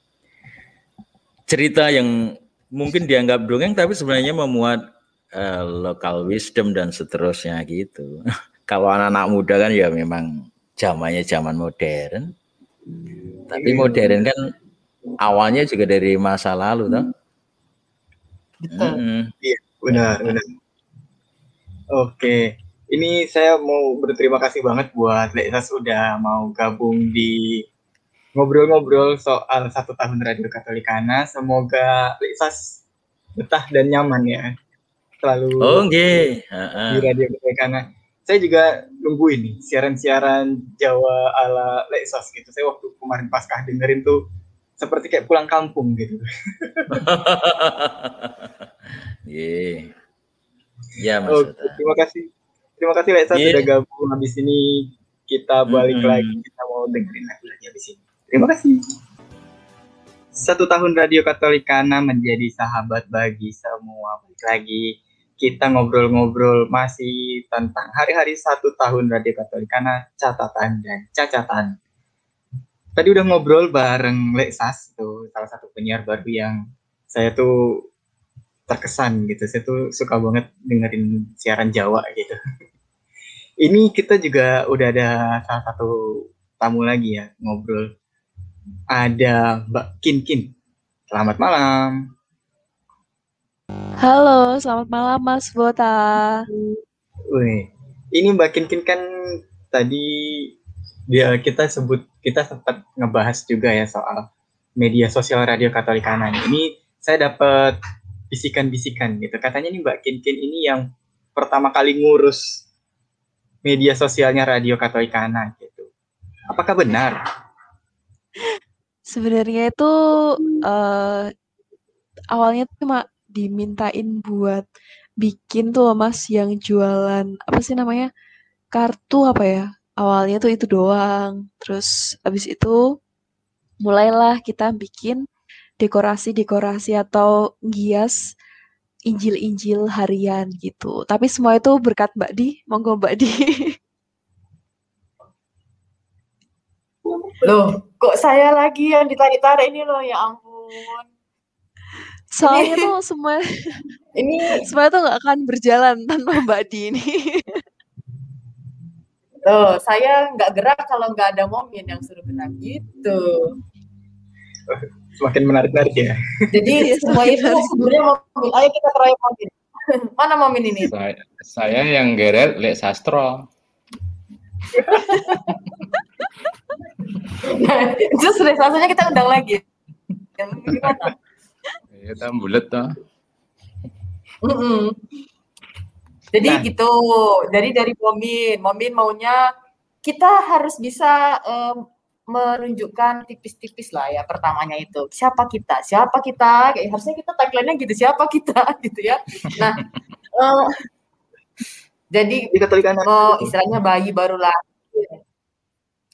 cerita yang mungkin dianggap dongeng tapi sebenarnya memuat uh, local wisdom dan seterusnya gitu. Kalau anak-anak muda kan ya memang zamannya zaman modern. Tapi modern kan awalnya juga dari masa lalu toh. Betul. Hmm. Iya, benar, benar. Oke, ini saya mau berterima kasih banget buat Lexas sudah mau gabung di ngobrol-ngobrol soal satu tahun Radio Katolikana. Semoga Lexas betah dan nyaman ya selalu oh, okay. di Radio Katolikana. Saya juga nungguin nih siaran-siaran Jawa ala Lexas gitu. Saya waktu kemarin Paskah dengerin tuh seperti kayak pulang kampung gitu. yeah. Ya Mas Wota. Okay, terima kasih, terima kasih Lexas yeah. sudah gabung. Habis ini kita balik mm-hmm. lagi, kita mau dengerin lagi-lagi habis ini. Terima kasih. Satu tahun Radio Katolikana menjadi sahabat bagi semua. Balik lagi kita ngobrol-ngobrol masih tentang hari-hari satu tahun Radio Katolikana, catatan dan cacatan. Tadi udah ngobrol bareng Lexas tuh, salah satu penyiar baru yang saya tuh terkesan gitu. Saya tuh suka banget dengerin siaran Jawa gitu. ini kita juga udah ada salah satu tamu lagi ya ngobrol. Ada Mbak Kin Kin. Selamat malam. Halo, selamat malam Mas Wota. Wih, ini Mbak Kin Kin kan tadi dia kita sebut kita sempat ngebahas juga ya soal media sosial Radio Katolikana. Ini saya dapat bisikan-bisikan gitu. Katanya nih Mbak Kin Kin ini yang pertama kali ngurus media sosialnya Radio Katolikana gitu. Apakah benar? Sebenarnya itu uh, awalnya cuma dimintain buat bikin tuh Mas yang jualan apa sih namanya? Kartu apa ya? Awalnya tuh itu doang. Terus abis itu mulailah kita bikin dekorasi-dekorasi atau hias Injil-Injil harian gitu. Tapi semua itu berkat Mbak Di. Monggo Mbak Di. Loh, kok saya lagi yang ditarik-tarik ini loh, ya ampun. Soalnya ini, tuh semua ini semua tuh gak akan berjalan tanpa Mbak Di ini. Loh, saya gak gerak kalau gak ada Momin yang suruh gerak gitu. Semakin menarik-narik ya. Jadi semua itu sebenarnya Momin. Ayo kita keroyok Momin. Mana Momin ini? Saya, saya yang geret Lexas. Justru Lexasnya kita undang lagi. Gimana? Kita bulet toh. Jadi nah. Gitu. Jadi dari Momin, Momin maunya kita harus bisa um, menunjukkan tipis-tipis lah ya pertamanya itu. Siapa kita? Siapa kita? Kayak harusnya kita tagline-nya gitu, siapa kita gitu ya. Nah, uh, jadi oh, istilahnya bayi baru lahir.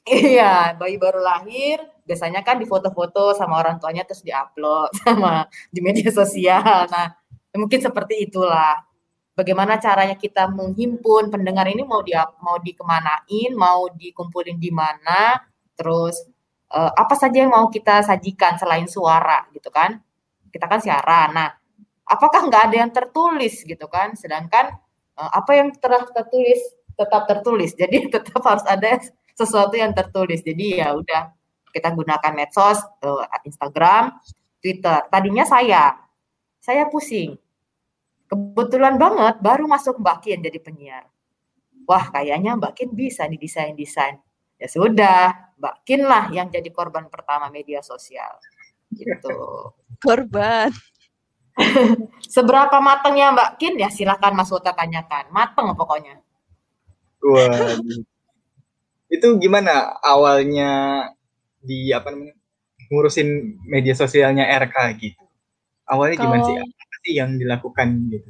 Iya, bayi baru lahir biasanya kan difoto-foto sama orang tuanya terus diupload sama di media sosial. Nah, mungkin seperti itulah. Bagaimana caranya kita menghimpun pendengar ini mau di mau dikemanain, mau dikumpulin di mana? Terus uh, apa saja yang mau kita sajikan selain suara gitu kan? Kita kan siaran. Nah, apakah nggak ada yang tertulis gitu kan? Sedangkan uh, apa yang telah tertulis tetap tertulis. Jadi tetap harus ada sesuatu yang tertulis. Jadi ya udah kita gunakan medsos, uh, Instagram, Twitter. Tadinya saya saya pusing. Kebetulan banget baru masuk Mbak Kin jadi penyiar. Wah, kayaknya Mbak Kin bisa nih desain-desain. Ya sudah, Mbak Kin lah yang jadi korban pertama media sosial. Gitu. Korban. Seberapa matangnya Mbak Kin? Ya silakan Mas Wota tanyakan. Mateng pokoknya. Wah. Itu gimana awalnya di apa namanya? Ngurusin media sosialnya R K gitu. Awalnya Kalo... gimana sih? Apa sih yang dilakukan gitu?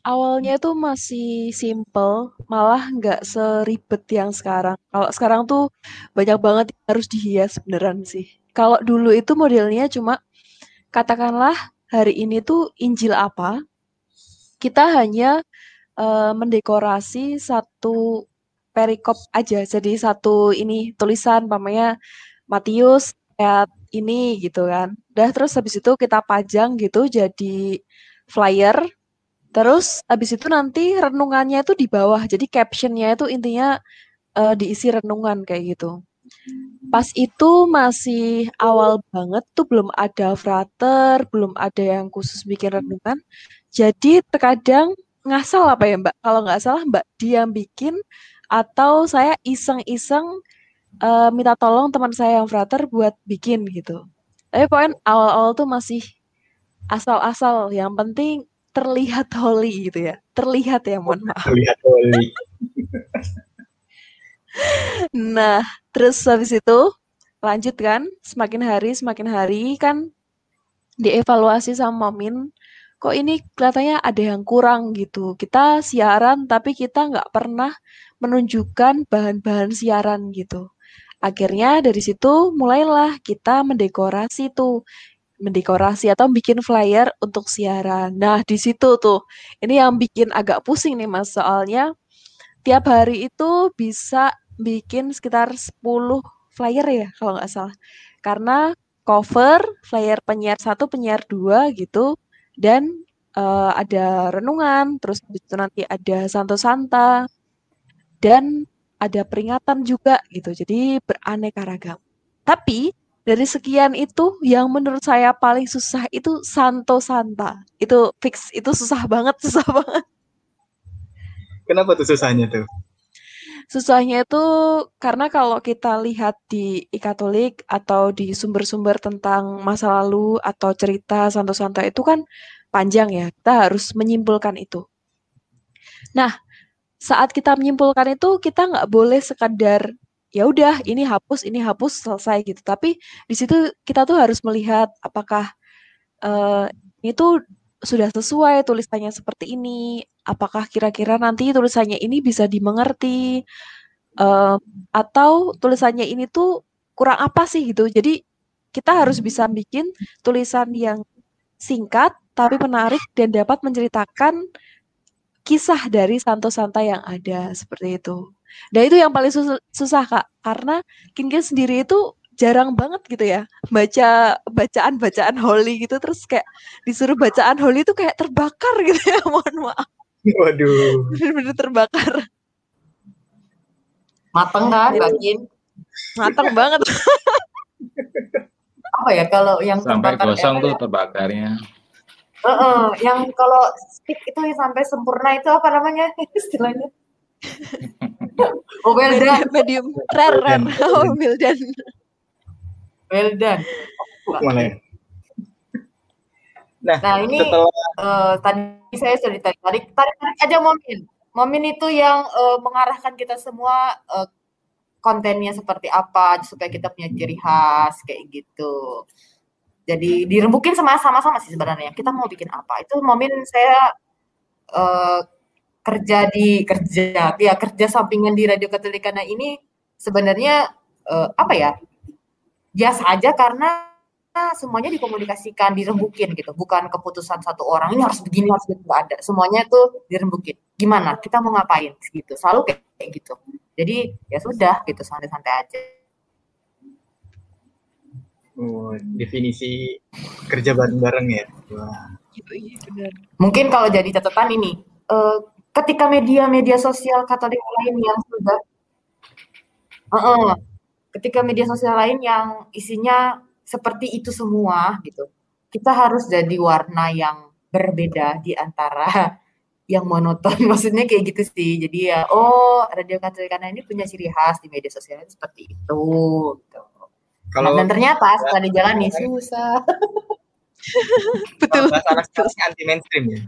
Awalnya itu masih simple, malah nggak seribet yang sekarang. Kalau sekarang tuh banyak banget yang harus dihias beneran sih. Kalau dulu itu modelnya cuma, katakanlah hari ini tuh Injil apa, kita hanya uh, mendekorasi satu perikop aja. Jadi satu ini tulisan, namanya Matius, ayat ini gitu kan. Udah terus habis itu kita pajang gitu jadi flyer. Terus abis itu nanti renungannya itu di bawah, jadi captionnya itu intinya uh, diisi renungan kayak gitu. Pas itu masih awal banget tuh belum ada frater, belum ada yang khusus bikin renungan. Jadi terkadang ngasal apa ya Mbak? Kalau nggak salah Mbak dia yang bikin atau saya iseng-iseng uh, minta tolong teman saya yang frater buat bikin gitu. Tapi pokoknya awal-awal tuh masih asal-asal, yang penting terlihat holy gitu ya, terlihat ya mohon maaf. Terlihat holy. Nah, terus habis itu lanjut kan, semakin hari semakin hari kan dievaluasi sama Momin. Kok ini kelihatannya ada yang kurang gitu. Kita siaran tapi kita nggak pernah menunjukkan bahan-bahan siaran gitu. Akhirnya dari situ mulailah kita mendekorasi tuh. mendekorasi atau bikin flyer untuk siaran. Nah, di situ tuh, ini yang bikin agak pusing nih Mas, soalnya tiap hari itu bisa bikin sekitar sepuluh flyer ya, kalau nggak salah. Karena cover, flyer penyiar satu, penyiar dua gitu, dan uh, ada renungan, terus itu nanti ada santo-santa, dan ada peringatan juga gitu, jadi beraneka ragam. Tapi dari sekian itu yang menurut saya paling susah itu Santo Santa, itu fix, itu susah banget, susah banget. Kenapa tuh susahnya tuh? Susahnya itu karena kalau kita lihat di E-Katolik atau di sumber-sumber tentang masa lalu atau cerita Santo Santa itu kan panjang ya, kita harus menyimpulkan itu. Nah, saat kita menyimpulkan itu kita nggak boleh sekadar ya udah ini hapus, ini hapus, selesai gitu. Tapi di situ kita tuh harus melihat apakah uh, ini tuh sudah sesuai tulisannya seperti ini. Apakah kira-kira nanti tulisannya ini bisa dimengerti, uh, atau tulisannya ini tuh kurang apa sih gitu. Jadi kita harus bisa bikin tulisan yang singkat tapi menarik dan dapat menceritakan kisah dari Santo Santa yang ada seperti itu. Dan itu yang paling sus- susah Kak, karena Kin-Kin sendiri itu jarang banget gitu ya baca bacaan-bacaan Holy gitu, terus kayak disuruh bacaan Holy itu kayak terbakar gitu ya, mohon maaf. Waduh. Bener-bener terbakar. Mateng kan, Mbak Kin? Mateng banget. Apa oh ya kalau yang sampai terbakar gosong tuh terbakarnya. Uh-uh. Yang kalau stick itu sampai sempurna itu apa namanya istilahnya? Oh, well done. Medium rare, rare. Oh, well done. Well done. Boleh. Nah, nah ini setelah... uh, tadi saya sudah ditarik-tarik, tarik-tarik aja Momin. Momin itu yang uh, mengarahkan kita semua uh, kontennya seperti apa supaya kita punya ciri khas kayak gitu. Jadi direbukin sama-sama sih sebenarnya. Kita mau bikin apa? Itu Momin saya uh, kerja di kerja, ya kerja sampingan di Radio Katolikana ini sebenarnya uh, apa ya? Biasa aja karena semuanya dikomunikasikan, dirembukin gitu. Bukan keputusan satu orang ini harus begini, harus begini, nggak ada. Semuanya tuh dirembukin. Gimana? Kita mau ngapain? Gitu. Selalu kayak, kayak gitu. Jadi ya sudah gitu, santai-santai aja. Oh, definisi kerja bareng-bareng ya. Wah. Mungkin kalau jadi catatan ini, uh, ketika media-media sosial Katolik lain yang sudah, uh-uh, ketika media sosial lain yang isinya seperti itu semua gitu, kita harus jadi warna yang berbeda di antara yang monoton, maksudnya kayak gitu sih. Jadi ya, oh Radio Katolikana ini punya ciri khas di media sosial seperti itu gitu. Kalau dan ternyata setelah dijalani nih susah. Betul. Masalah sekarang anti mainstream ya.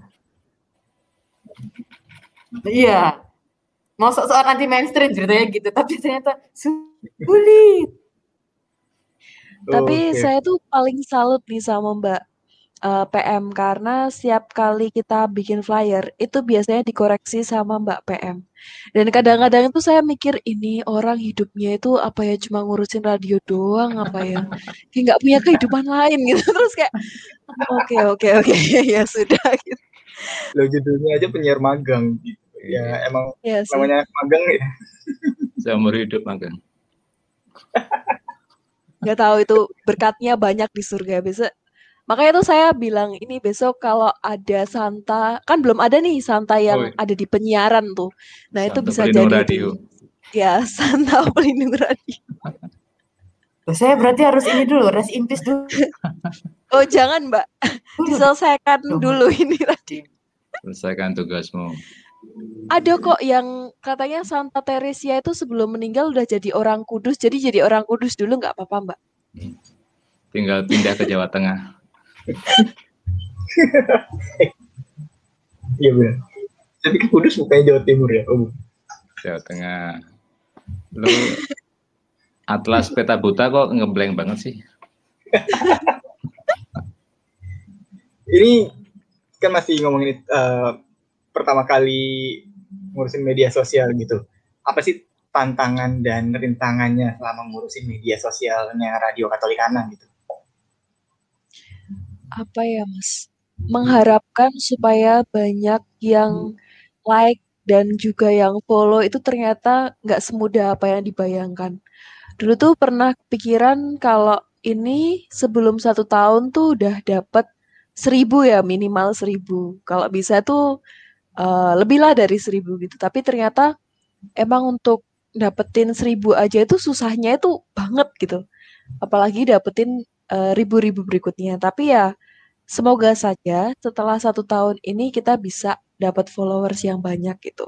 Iya. Mau sok-sok anti mainstream ceritanya gitu, tapi ternyata sulit. Tapi okay. Saya tuh paling salut nih sama Mbak uh, P M karena setiap kali kita bikin flyer itu biasanya dikoreksi sama Mbak P M. Dan kadang-kadang itu saya mikir ini orang hidupnya itu apa ya, cuma ngurusin radio doang apa ya? Kayak nggak punya kehidupan lain gitu. Terus kayak oke oke oke ya sudah gitu. Lo judulnya aja penyiar magang gitu. Ya emang yes, namanya magang ya. Seumur hidup magang. Gak tahu itu berkatnya banyak di surga besok. Makanya tuh saya bilang ini besok kalau ada Santa, kan belum ada nih Santa yang oh, iya. ada di penyiaran tuh. Nah Santa itu bisa jadi radio. Ya Santa pelindung radio. Saya berarti harus ini dulu, rest in peace dulu. Oh jangan Mbak, diselesaikan oh, dulu ini radio. Selesaikan tugasmu. Ada kok yang katanya Santa Teresia itu sebelum meninggal udah jadi orang kudus, jadi jadi orang kudus dulu nggak apa-apa Mbak. Tinggal pindah ke Jawa Tengah. Iya benar. Tapi kudus bukannya Jawa Timur ya? Oh. Jawa Tengah. Lu atlas peta buta kok ngeblank banget sih. Ini kan masih ngomongin uh, pertama kali ngurusin media sosial gitu. Apa sih tantangan dan rintangannya selama ngurusin media sosialnya Radio Katolikana gitu? Apa ya Mas? Mengharapkan supaya banyak yang like dan juga yang follow itu ternyata nggak semudah apa yang dibayangkan. Dulu tuh pernah kepikiran kalau ini sebelum satu tahun tuh udah dapet seribu ya, minimal seribu. Kalau bisa tuh Uh, lebih lah dari seribu gitu, tapi ternyata emang untuk dapetin seribu aja itu susahnya itu banget gitu, apalagi dapetin uh, ribu-ribu berikutnya. Tapi ya semoga saja setelah satu tahun ini kita bisa dapat followers yang banyak gitu.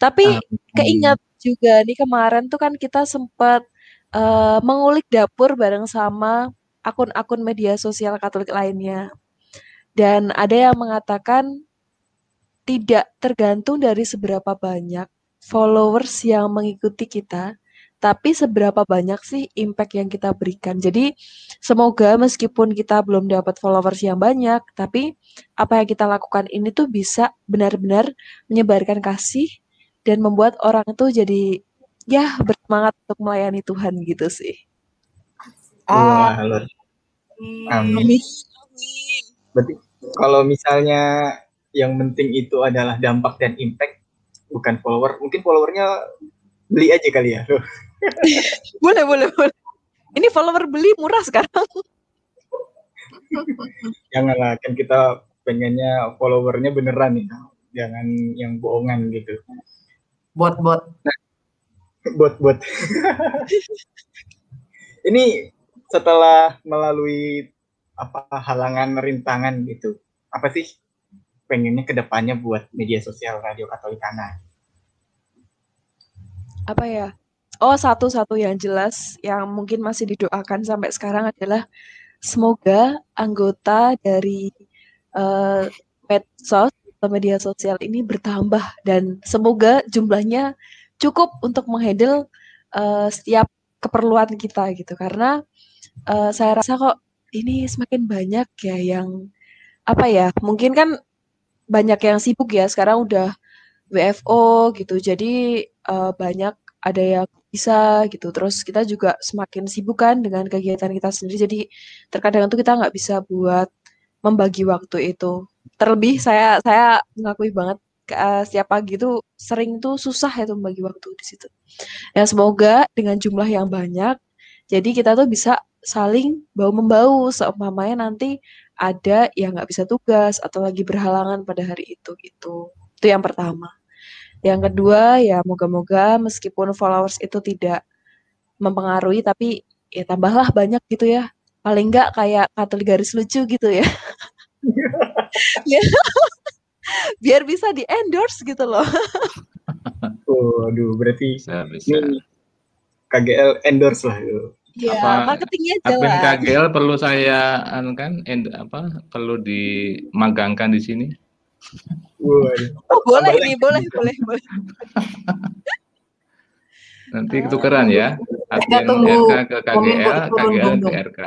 Tapi keingat juga nih, kemarin tuh kan kita sempat uh, mengulik dapur bareng sama akun-akun media sosial Katolik lainnya, dan ada yang mengatakan tidak tergantung dari seberapa banyak followers yang mengikuti kita, tapi seberapa banyak sih impact yang kita berikan. Jadi semoga meskipun kita belum dapat followers yang banyak, tapi apa yang kita lakukan ini tuh bisa benar-benar menyebarkan kasih dan membuat orang tuh jadi ya bersemangat untuk melayani Tuhan gitu sih. Wah, amin. Amin. Berarti kalau misalnya yang penting itu adalah dampak dan impact, bukan follower. Mungkin followernya beli aja kali ya. Boleh, boleh, boleh. Ini follower beli murah sekarang. Janganlah, kan kita pengennya followernya beneran nih. Ya. Jangan yang bohongan gitu. Bot-bot. Nah, bot-bot. Ini setelah melalui apa halangan, rintangan gitu, apa sih pengennya kedepannya buat media sosial Radio Katolikana? Apa ya? Oh, satu-satu yang jelas yang mungkin masih didoakan sampai sekarang adalah semoga anggota dari uh, medsos atau media sosial ini bertambah, dan semoga jumlahnya cukup untuk menghandle uh, setiap keperluan kita gitu. Karena uh, saya rasa kok ini semakin banyak ya yang apa ya, mungkin kan banyak yang sibuk ya sekarang, udah W F O gitu, jadi uh, banyak ada yang bisa gitu. Terus kita juga semakin sibuk kan dengan kegiatan kita sendiri, jadi terkadang tuh kita nggak bisa buat membagi waktu itu. Terlebih saya saya mengakui banget uh, setiap pagi tuh sering tuh susah itu membagi waktu di situ. Ya semoga dengan jumlah yang banyak, jadi kita tuh bisa saling bau-membau, seumpamanya nanti ada yang nggak bisa tugas atau lagi berhalangan pada hari itu gitu. Itu yang pertama. Yang kedua ya moga-moga meskipun followers itu tidak mempengaruhi, tapi ya tambahlah banyak gitu ya. Paling nggak kayak Katolik Garis Lucu gitu ya. Biar bisa di-endorse gitu loh. Oh, aduh, berarti bisa, bisa. Ini K G L endorse lah gitu. Ya, apa, marketingnya jelas. K G L perlu saya kan end, apa perlu dimagangkan di sini? Oh, boleh nih, boleh, boleh, boleh. Nanti ketukeran ya. Admin R K ke K G L, K G L ke R K.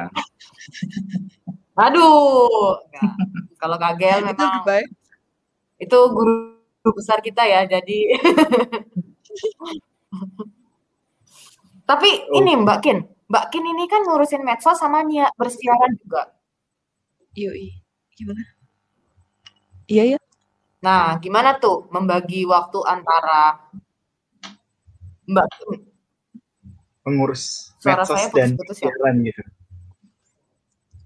Aduh. Nah, kalau K G L memang itu guru besar kita ya, jadi Tapi ini Mbak Kin, Mbak Kin ini kan ngurusin medsos sama nyiar bersiaran juga. Yoi, gimana? Iya ya. Nah, gimana tuh membagi waktu antara Mbak Kin mengurus medsos dan siaran gitu?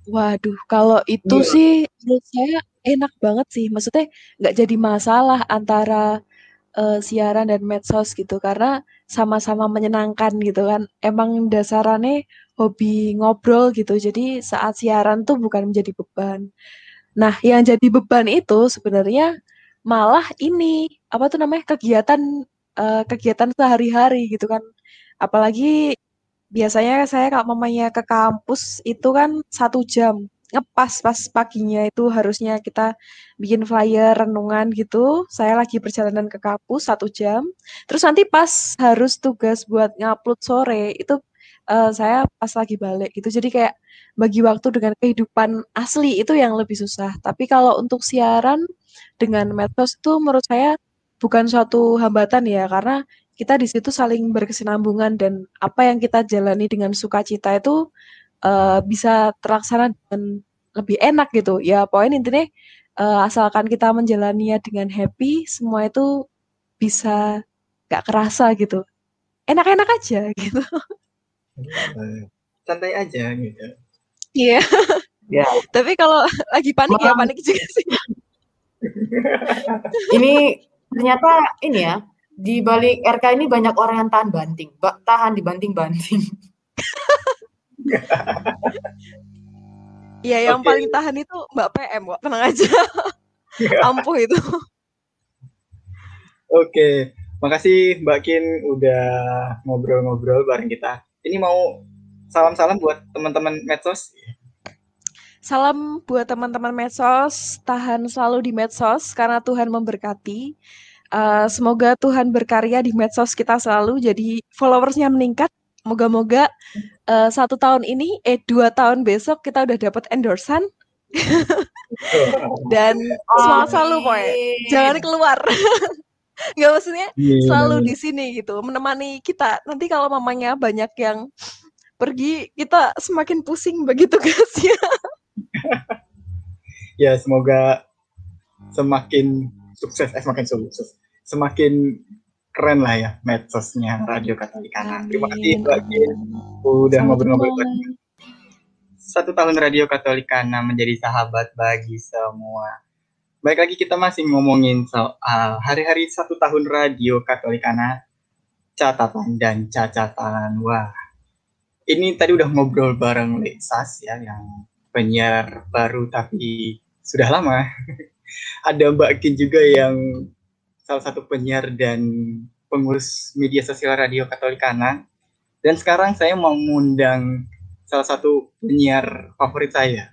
Waduh, kalau itu yeah. sih menurut saya enak banget sih. Maksudnya nggak jadi masalah antara uh, siaran dan medsos gitu, karena sama-sama menyenangkan gitu kan. Emang dasarannya hobi ngobrol gitu, jadi saat siaran tuh bukan menjadi beban. Nah, yang jadi beban itu sebenarnya malah ini, apa tuh namanya, kegiatan uh, kegiatan sehari-hari gitu kan. Apalagi biasanya saya kalau mamanya ke kampus itu kan satu jam ngepas, pas paginya itu harusnya kita bikin flyer renungan gitu. Saya lagi perjalanan ke kampus satu jam, terus nanti pas harus tugas buat ngupload sore itu uh, saya pas lagi balik gitu. Jadi kayak bagi waktu dengan kehidupan asli itu yang lebih susah. Tapi kalau untuk siaran dengan medsos itu menurut saya bukan suatu hambatan ya, karena kita di situ saling berkesinambungan, dan apa yang kita jalani dengan sukacita itu Uh, bisa terlaksana dengan lebih enak gitu. Ya poin intinya uh, asalkan kita menjalaninya dengan happy, semua itu bisa gak kerasa gitu. Enak-enak aja gitu. Santai aja gitu. Iya. Yeah. Yeah. Tapi kalau lagi panik Maaf. ya panik juga sih. Ini ternyata ini ya di balik R K ini banyak orang yang tahan banting, ba- tahan dibanting-banting. Iya, yang okay. paling tahan itu Mbak P M, kok tenang aja. Ampuh itu. Oke, okay. Makasih Mbak Kin udah ngobrol-ngobrol bareng kita. Ini mau salam-salam buat teman-teman medsos. Salam buat teman-teman medsos, tahan selalu di medsos karena Tuhan memberkati. Uh, semoga Tuhan berkarya di medsos kita selalu, jadi followersnya meningkat. Moga-moga uh, satu tahun ini, eh dua tahun besok kita udah dapat endorsean. Dan oh, semangat selalu, boy. Jangan keluar. Nggak, maksudnya yeah. selalu di sini gitu, menemani kita. Nanti kalau mamanya banyak yang pergi, kita semakin pusing bagi tugasnya. Ya, semoga semakin sukses, eh, semakin sukses, semakin keren lah ya medsosnya Radio Katolikana. Terima kasih Mbak Kin udah ngobrol-ngobrol. Satu tahun Radio Katolikana menjadi sahabat bagi semua. Baik, lagi kita masih ngomongin soal hari-hari satu tahun Radio Katolikana, catatan dan cacatan. Wah, ini tadi udah ngobrol bareng Lexas ya, yang penyiar baru tapi sudah lama. Ada Mbak Kin juga yang salah satu penyiar dan pengurus media sosial Radio Katolikana. Dan sekarang saya mau mengundang salah satu penyiar favorit saya.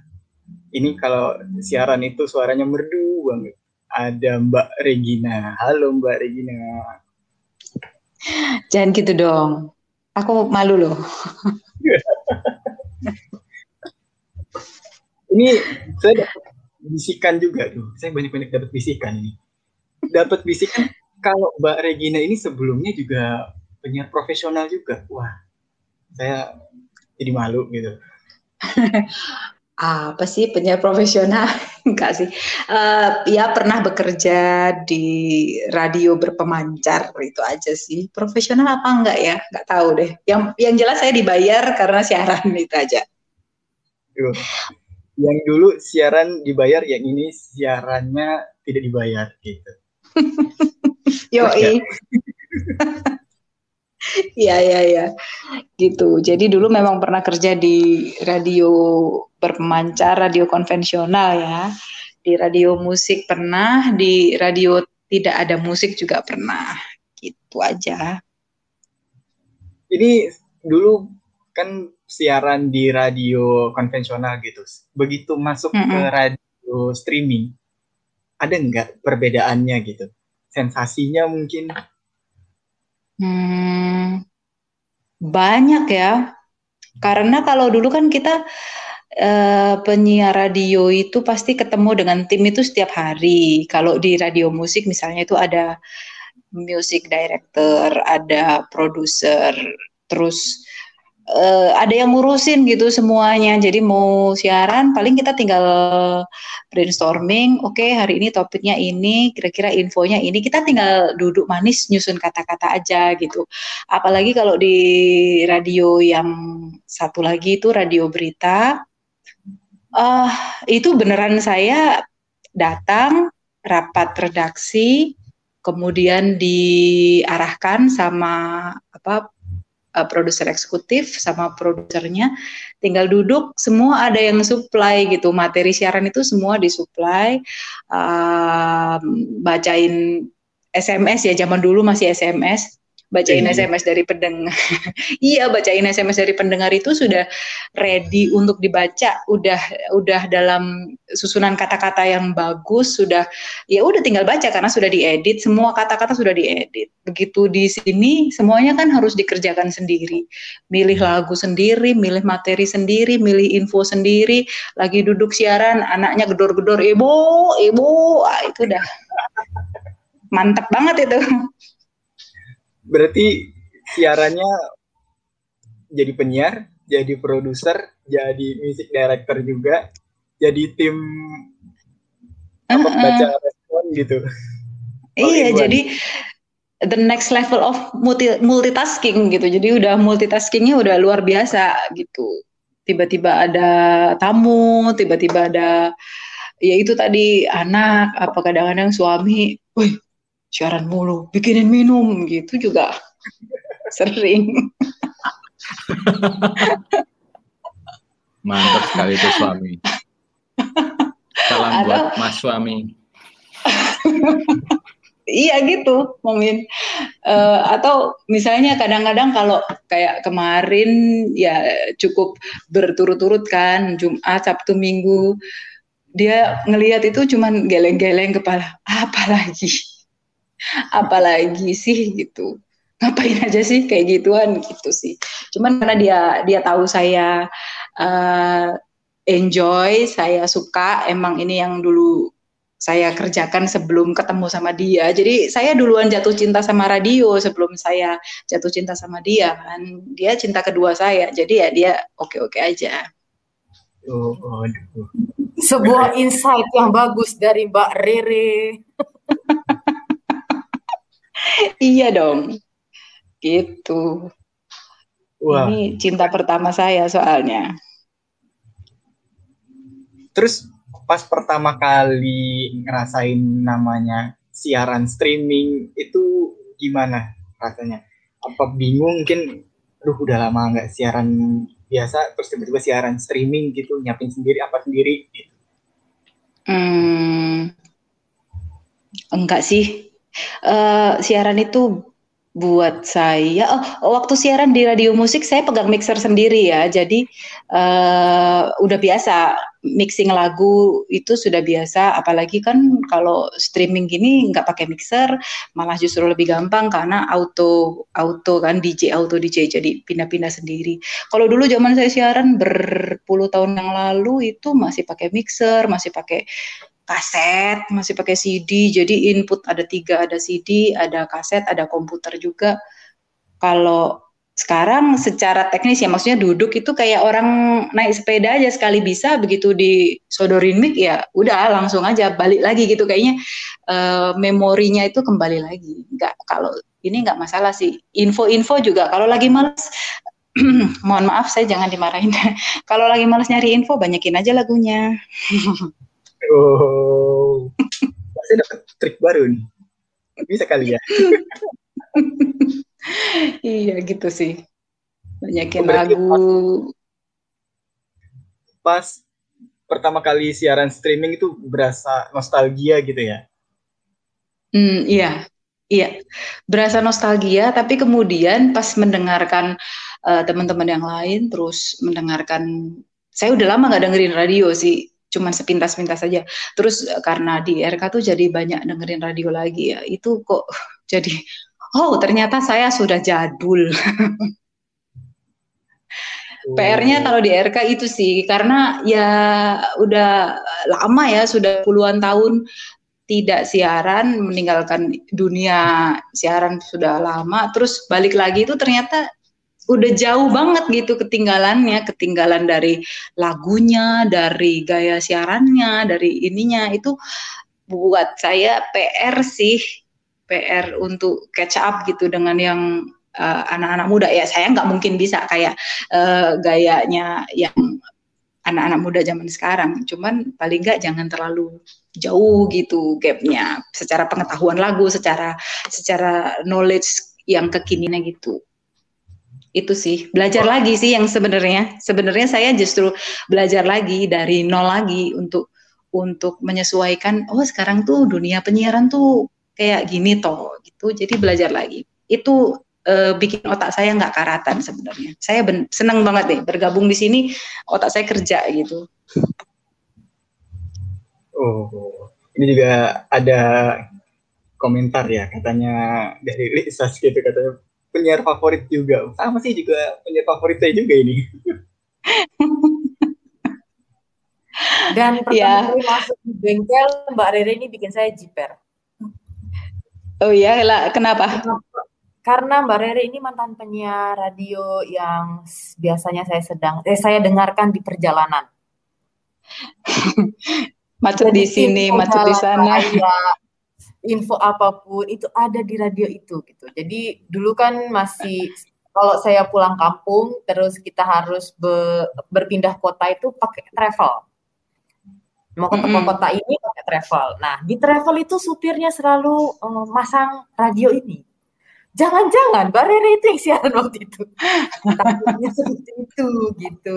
Ini kalau siaran itu suaranya merdu banget. Ada Mbak Regina. Halo Mbak Regina. Jangan gitu dong. Aku malu loh. Ini saya dapat bisikan juga tuh. Saya banyak-banyak dapat bisikan ini. Dapat bisikan kalau Mbak Regina ini sebelumnya juga penyiar profesional juga. Wah, saya jadi malu gitu. Apa sih penyiar profesional? Enggak sih. Uh, ya pernah bekerja di radio berpemancar, itu aja sih. Profesional apa enggak ya? Enggak tahu deh. Yang yang jelas saya dibayar karena siaran, itu aja. Tuh. Yang dulu siaran dibayar, yang ini siarannya tidak dibayar gitu. Yoi. Iya, iya, iya. Gitu. Jadi dulu memang pernah kerja di radio berpemancar, radio konvensional ya. Di radio musik pernah, di radio tidak ada musik juga pernah. Gitu aja. Jadi dulu kan siaran di radio konvensional gitu, begitu masuk mm-hmm. ke radio streaming, ada nggak perbedaannya gitu? Sensasinya mungkin? Hmm, banyak ya, karena kalau dulu kan kita eh, penyiar radio itu pasti ketemu dengan tim itu setiap hari. Kalau di radio musik misalnya itu ada music director, ada produser, terus Uh, ada yang ngurusin gitu semuanya. Jadi mau siaran paling kita tinggal brainstorming, oke okay, hari ini topiknya ini, kira-kira infonya ini, kita tinggal duduk manis nyusun kata-kata aja gitu. Apalagi kalau di radio yang satu lagi itu radio berita, uh, itu beneran saya datang rapat redaksi, kemudian diarahkan sama apa produser eksekutif sama produsernya, tinggal duduk, semua ada yang supply gitu, materi siaran itu semua disuplai, uh, bacain S M S ya, zaman dulu masih S M S, bacain e. S M S dari pendengar, iya bacain S M S dari pendengar itu sudah ready untuk dibaca, udah udah dalam susunan kata-kata yang bagus, sudah ya udah tinggal baca karena sudah diedit, semua kata-kata sudah diedit. Begitu di sini semuanya kan harus dikerjakan sendiri, milih lagu sendiri, milih materi sendiri, milih info sendiri, lagi duduk siaran, anaknya gedor-gedor, ibu, ibu, ah, itu udah mantep banget itu. Berarti siarannya jadi penyiar, jadi produser, jadi music director juga, jadi tim uh-uh. apa baca respon gitu. Iya, oh, jadi the next level of multi, multitasking gitu. Jadi udah multitaskingnya udah luar biasa gitu. Tiba-tiba ada tamu, tiba-tiba ada ya itu tadi anak, apa kadang-kadang suami. Wih, siaran mulu, bikinin minum gitu juga sering. Mantap sekali itu suami. Salam Ada... buat Mas Suami. Iya gitu, Momin. Uh, atau misalnya kadang-kadang kalau kayak kemarin ya cukup berturut-turut kan, Jumat, Sabtu, Minggu, dia ngelihat itu cuman geleng-geleng kepala. Apalagi, apalagi sih gitu. Ngapain aja sih kayak gituan gitu sih. Cuman karena dia dia tahu saya uh, enjoy, saya suka. Emang ini yang dulu saya kerjakan sebelum ketemu sama dia. Jadi saya duluan jatuh cinta sama radio sebelum saya jatuh cinta sama dia kan. Dia cinta kedua saya. Jadi ya dia oke-oke aja. Oh, oh, oh. Sebuah insight yang bagus dari Mbak Rere. Iya dong. Gitu. Wow. Ini cinta pertama saya soalnya. Terus pas pertama kali ngerasain namanya siaran streaming itu gimana rasanya? Apa bingung mungkin, aduh udah lama nggak siaran biasa, terus tiba-tiba siaran streaming gitu, nyiapin sendiri apa sendiri gitu? Hmm, enggak sih, uh, siaran itu buat saya, oh, waktu siaran di radio musik saya pegang mixer sendiri ya, jadi uh, udah biasa. Mixing lagu itu sudah biasa, apalagi kan kalau streaming gini nggak pakai mixer, malah justru lebih gampang karena auto auto kan D J auto D J, jadi pindah-pindah sendiri. Kalau dulu zaman saya siaran berpuluh tahun yang lalu itu masih pakai mixer, masih pakai kaset, masih pakai C D, jadi input ada tiga, ada C D, ada kaset, ada komputer juga. Kalau sekarang secara teknis ya, maksudnya duduk itu kayak orang naik sepeda aja, sekali bisa begitu disodorin mic ya udah langsung aja balik lagi gitu, kayaknya uh, memorinya itu kembali lagi. Nggak, kalau ini nggak masalah sih. Info-info juga kalau lagi males mohon maaf saya jangan dimarahin kalau lagi males nyari info banyakin aja lagunya. Oh, pasti dapat trik baru nih, bisa kali ya. Iya gitu sih, banyakin lagu. Pas, pas pertama kali siaran streaming itu berasa nostalgia gitu ya? Hmm, iya, iya, berasa nostalgia. Tapi kemudian pas mendengarkan uh, teman-teman yang lain, terus mendengarkan, saya udah lama nggak dengerin radio sih, cuman sepintas-pintas saja. Terus karena di R K tuh jadi banyak dengerin radio lagi ya, itu kok jadi, oh ternyata saya sudah jadul. Oh. P R-nya kalau di R K itu sih, karena ya udah lama ya, sudah puluhan tahun tidak siaran, meninggalkan dunia siaran sudah lama, terus balik lagi itu ternyata udah jauh banget gitu ketinggalannya, ketinggalan dari lagunya, dari gaya siarannya, dari ininya. Itu buat saya P R sih. P R untuk catch up gitu dengan yang uh, anak-anak muda ya. Saya nggak mungkin bisa kayak uh, gayanya yang anak-anak muda zaman sekarang, cuman paling nggak jangan terlalu jauh gitu gapnya secara pengetahuan lagu, secara secara knowledge yang kekiniannya gitu. Itu sih, belajar lagi sih yang sebenarnya sebenarnya saya justru belajar lagi dari nol lagi untuk untuk menyesuaikan, oh sekarang tuh dunia penyiaran tuh kayak gini toh gitu, jadi belajar lagi. Itu e, bikin otak saya nggak karatan sebenarnya. Saya ben, senang banget deh bergabung di sini, otak saya kerja gitu. Oh, ini juga ada komentar ya, katanya dari Lexas gitu, katanya penyiar favorit juga. Sama sih, juga penyiar favorit saya juga ini. Dan pertama ya, kali masuk di bengkel Mbak Rere ini bikin saya jiper. Oh iya, kenapa? Karena Mbak Rere ini mantan penyiar radio yang biasanya saya sedang, eh, saya dengarkan di perjalanan. Macet di sini, macet di sana. Ada info apapun itu ada di radio itu gitu. Jadi dulu kan masih kalau saya pulang kampung terus kita harus be, berpindah kota itu pakai travel. mau ke kota-kota ini pakai travel. Nah, di travel itu supirnya selalu um, masang radio ini. Jangan-jangan Mbak Rere itu yang siaran waktu itu. Takutnya seperti itu, gitu.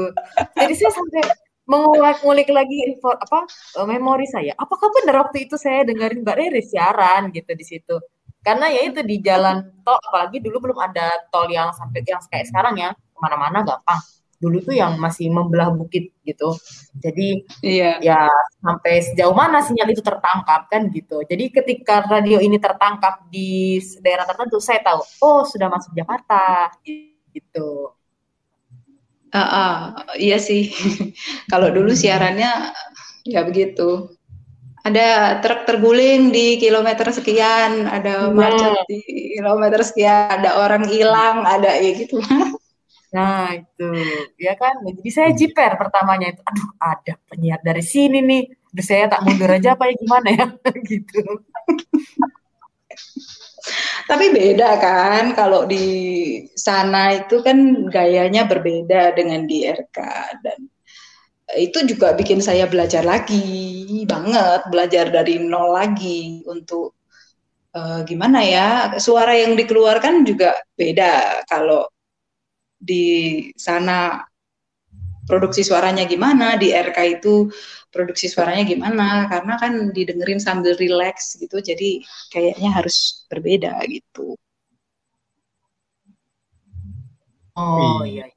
Jadi saya sampai mengulik-ngulik lagi report, apa memori saya. Apakah benar waktu itu saya dengerin Mbak Rere siaran gitu di situ? Karena ya itu di jalan tol, apalagi dulu belum ada tol yang sampai yang kayak sekarang ya, kemana-mana gampang. Dulu tuh yang masih membelah bukit gitu, jadi iya. Ya sampai sejauh mana sinyal itu tertangkap kan gitu. Jadi ketika radio ini tertangkap di daerah tertentu, saya tahu, oh sudah masuk Jakarta gitu. Uh, uh, iya sih, kalau dulu siarannya ya begitu. Ada truk terguling di kilometer sekian, ada macet yeah. di kilometer sekian, ada orang hilang, ada ya gitu. Nah itu, ya kan, jadi saya jiper pertamanya itu, aduh ada penyiar dari sini nih, aduh saya tak mundur aja apa ya gimana ya, gitu. Tapi beda kan, kalau di sana itu kan gayanya berbeda dengan di R K, dan itu juga bikin saya belajar lagi, banget, belajar dari nol lagi untuk uh, gimana ya, suara yang dikeluarkan juga beda kalau di sana produksi suaranya gimana, di R K itu produksi suaranya gimana, karena kan didengerin sambil relax gitu, jadi kayaknya harus berbeda gitu. Oh iya,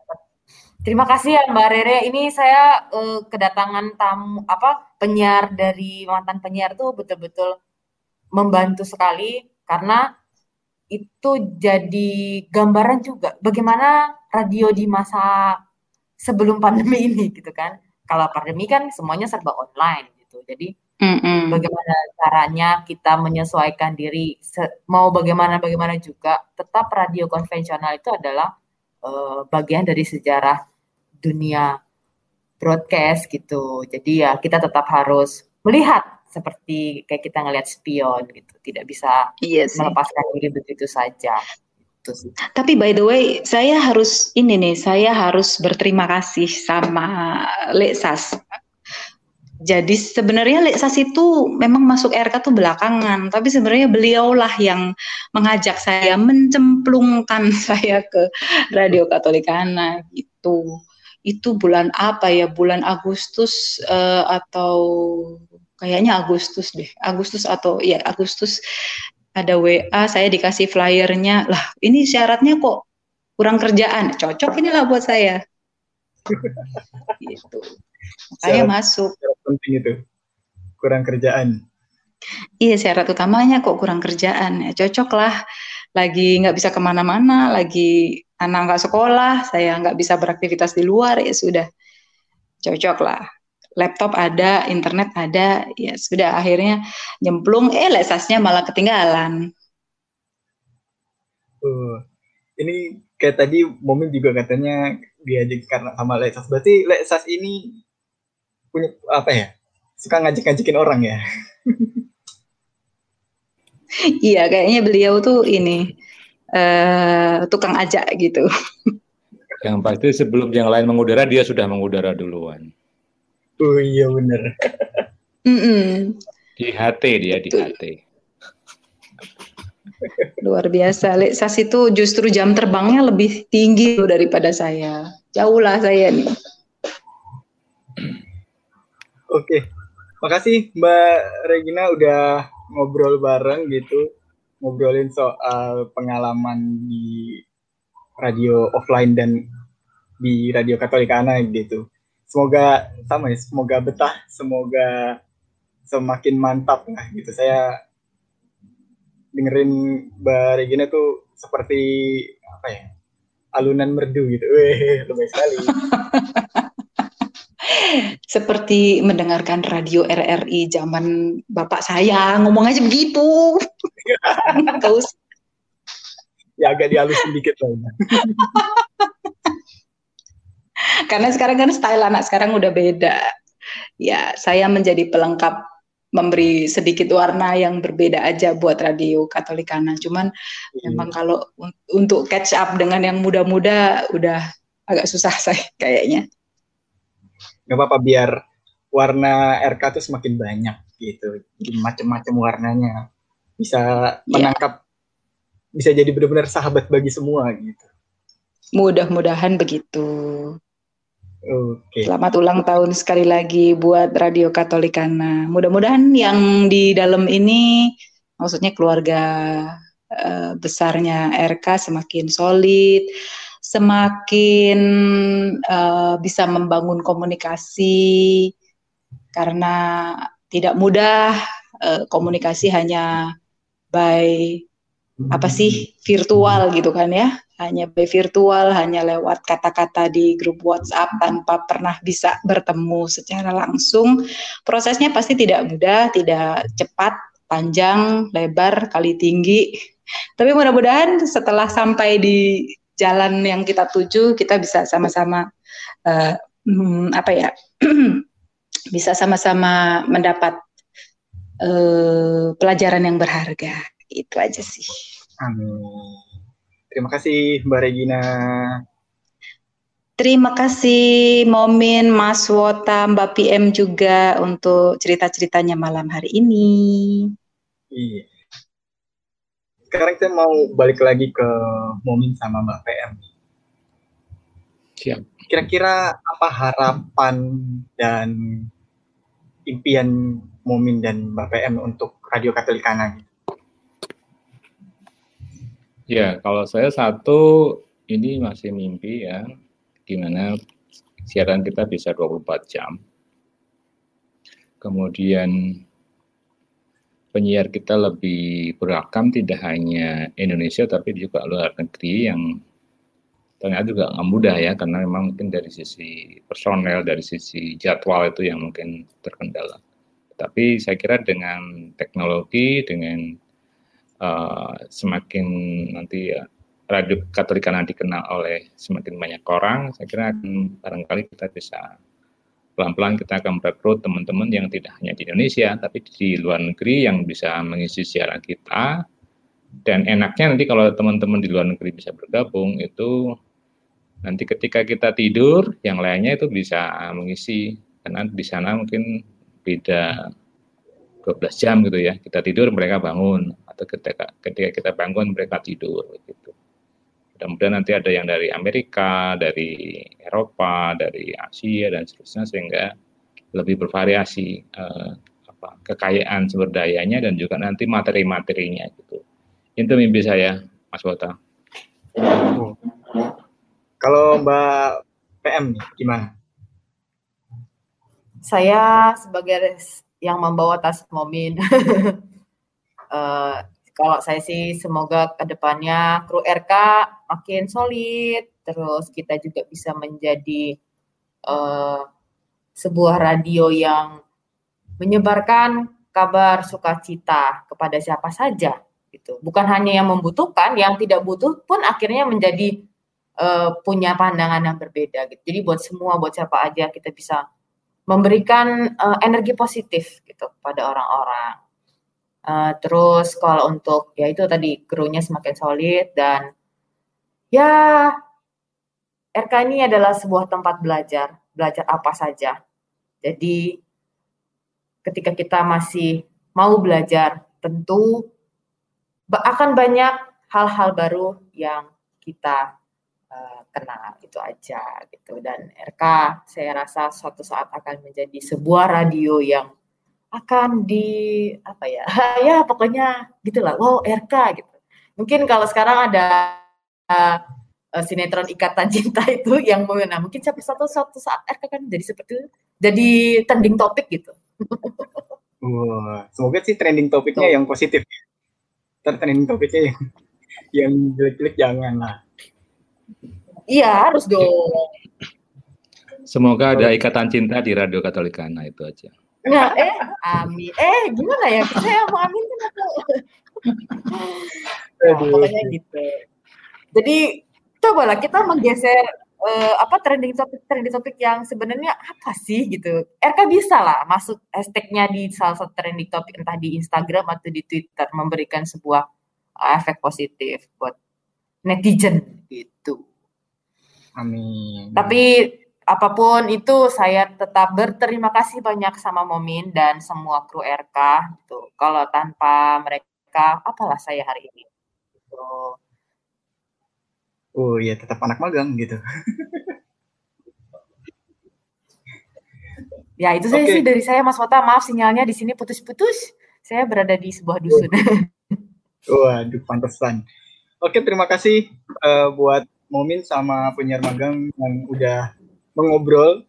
terima kasih ya Mbak Rere, ini saya eh, kedatangan tamu apa penyiar dari mantan penyiar tuh betul-betul membantu sekali, karena itu jadi gambaran juga bagaimana radio di masa sebelum pandemi ini gitu kan. Kalau pandemi kan semuanya serba online gitu. Jadi mm-mm. bagaimana caranya kita menyesuaikan diri, mau bagaimana-bagaimana juga tetap radio konvensional itu adalah uh, bagian dari sejarah dunia broadcast gitu. Jadi ya kita tetap harus melihat seperti kayak kita ngelihat spion gitu, tidak bisa iya melepaskan diri begitu saja. Gitu. Tapi by the way, saya harus ini nih, saya harus berterima kasih sama Lexas. Jadi sebenarnya Lexas itu memang masuk R K tuh belakangan, tapi sebenarnya beliaulah yang mengajak saya, mencemplungkan saya ke Radio Katolikana gitu. Itu bulan apa ya? Bulan Agustus uh, atau kayaknya Agustus deh, Agustus atau ya Agustus ada W A, saya dikasih flyernya, lah ini syaratnya kok kurang kerjaan, cocok inilah buat saya. Gitu. Makanya syarat, masuk. Syarat penting itu, kurang kerjaan. Iya syarat utamanya kok kurang kerjaan, ya cocok lah. Lagi nggak bisa kemana-mana, lagi anak nggak sekolah, saya nggak bisa beraktivitas di luar, ya sudah cocok lah. Laptop ada, internet ada, ya sudah akhirnya nyemplung, eh lesasnya malah ketinggalan. Uh, ini kayak tadi Momin juga katanya diajak karena sama Lexas, berarti Lexas ini punya apa ya? Suka ngajak-ngajakin orang ya? Iya, kayaknya beliau tuh ini uh, tukang ajak gitu. Yang pasti sebelum yang lain mengudara, dia sudah mengudara duluan. Oh iya benar. Di H T dia di H T. Luar biasa. Lexas itu justru jam terbangnya lebih tinggi daripada saya. Jauh lah saya nih. Oke, makasih Mbak Regina udah ngobrol bareng gitu, ngobrolin soal pengalaman di radio offline dan di Radio Katolikana gitu. Semoga sama ya, semoga betah, semoga semakin mantap lah gitu. Saya dengerin Mbak Regina tuh seperti apa ya, alunan merdu gitu. Weh, lumayan sekali. Seperti mendengarkan radio R R I zaman bapak saya, ngomong aja begitu. Terus ya agak dihalusin dikit lah. Karena sekarang kan style anak sekarang udah beda. Ya, saya menjadi pelengkap, memberi sedikit warna yang berbeda aja buat Radio Katolikana. Cuman hmm. memang kalau untuk catch up dengan yang muda-muda udah agak susah saya kayaknya. Gak apa-apa, biar warna R K tuh semakin banyak gitu, macam-macam warnanya, bisa menangkap, yeah. bisa jadi benar-benar sahabat bagi semua gitu. Mudah-mudahan begitu. Okay. Selamat ulang tahun sekali lagi buat Radio Katolikana. Mudah-mudahan yang di dalam ini, maksudnya keluarga uh, besarnya R K semakin solid, semakin uh, bisa membangun komunikasi, karena tidak mudah uh, komunikasi hanya by apa sih virtual gitu kan ya. Hanya virtual, hanya lewat kata-kata di grup WhatsApp tanpa pernah bisa bertemu secara langsung. Prosesnya pasti tidak mudah, tidak cepat, panjang, lebar, kali tinggi. Tapi mudah-mudahan setelah sampai di jalan yang kita tuju, kita bisa sama-sama uh, apa ya? bisa sama-sama mendapat uh, pelajaran yang berharga. Itu aja sih. Amin. Terima kasih Mbak Regina. Terima kasih Momin, Mas Wota, Mbak P M juga untuk cerita-ceritanya malam hari ini. Iya. Sekarang kita mau balik lagi ke Momin sama Mbak P M. Siap. Kira-kira apa harapan dan impian Momin dan Mbak P M untuk Radio Katolikana gitu? Ya, kalau saya satu, ini masih mimpi ya, gimana siaran kita bisa dua puluh empat jam. Kemudian penyiar kita lebih beragam, tidak hanya Indonesia, tapi juga luar negeri yang ternyata juga nggak mudah ya, karena memang mungkin dari sisi personel, dari sisi jadwal itu yang mungkin terkendala. Tapi saya kira dengan teknologi, dengan Uh, semakin nanti uh, Radio Katolikana dikenal oleh semakin banyak orang, saya kira akan barangkali kita bisa pelan-pelan kita akan merekrut teman-teman yang tidak hanya di Indonesia, tapi di luar negeri yang bisa mengisi siaran kita. Dan enaknya nanti kalau teman-teman di luar negeri bisa bergabung, itu nanti ketika kita tidur, yang lainnya itu bisa mengisi, karena di sana mungkin beda dua belas jam gitu ya, kita tidur mereka bangun, atau ketika, ketika kita bangun mereka tidur gitu. Mudah-mudahan nanti ada yang dari Amerika, dari Eropa, dari Asia dan seterusnya, sehingga lebih bervariasi eh, apa, kekayaan sumber dayanya dan juga nanti materi-materinya gitu. Itu mimpi saya, Mas Wota. Kalau Mbak P M gimana? Saya sebagai yang membawa tas Momin. uh, kalau saya sih semoga ke depannya kru R K makin solid, terus kita juga bisa menjadi uh, sebuah radio yang menyebarkan kabar sukacita kepada siapa saja gitu. Bukan hanya yang membutuhkan, yang tidak butuh pun akhirnya menjadi uh, punya pandangan yang berbeda gitu. Jadi buat semua, buat siapa aja kita bisa memberikan uh, energi positif gitu pada orang-orang. Uh, terus kalau untuk ya itu tadi krunya semakin solid, dan ya R K ini adalah sebuah tempat belajar, belajar apa saja. Jadi ketika kita masih mau belajar, tentu akan banyak hal-hal baru yang kita kenal, itu aja gitu. Dan R K saya rasa suatu saat akan menjadi sebuah radio yang akan di apa ya ya pokoknya gitulah, wow R K gitu. Mungkin kalau sekarang ada uh, sinetron Ikatan Cinta itu yang mungkin, nah, mungkin sampai suatu suatu saat R K kan jadi seperti itu, jadi trending topik gitu. Wah, semoga sih trending topiknya Tuh. yang positif. Ntar trending topiknya yang yang jelek-jelek jangan lah. Iya, harus dong. Semoga ada ikatan cinta di Radio Katolikana, itu aja. Nah, eh, amin. Eh, gimana ya? Saya mau amin kan aku. Nah, pokoknya gitu. Jadi, cobalah kita menggeser eh, apa trending topik trending topik yang sebenarnya apa sih gitu. R K bisa lah masuk hashtagnya di salah satu trending topik, entah di Instagram atau di Twitter, memberikan sebuah efek positif buat netizen gitu. Amin. Tapi apapun itu saya tetap berterima kasih banyak sama Momin dan semua kru R K gitu. Kalau tanpa mereka apalah saya hari ini gitu. Oh iya, tetap anak magang gitu. Ya itu saja okay. Sih dari saya Mas Wota, maaf sinyalnya di sini putus-putus. Saya berada di sebuah dusun. Waduh, pantesan. Oke, terima kasih uh, buat Momin sama penyiar magang yang udah mengobrol,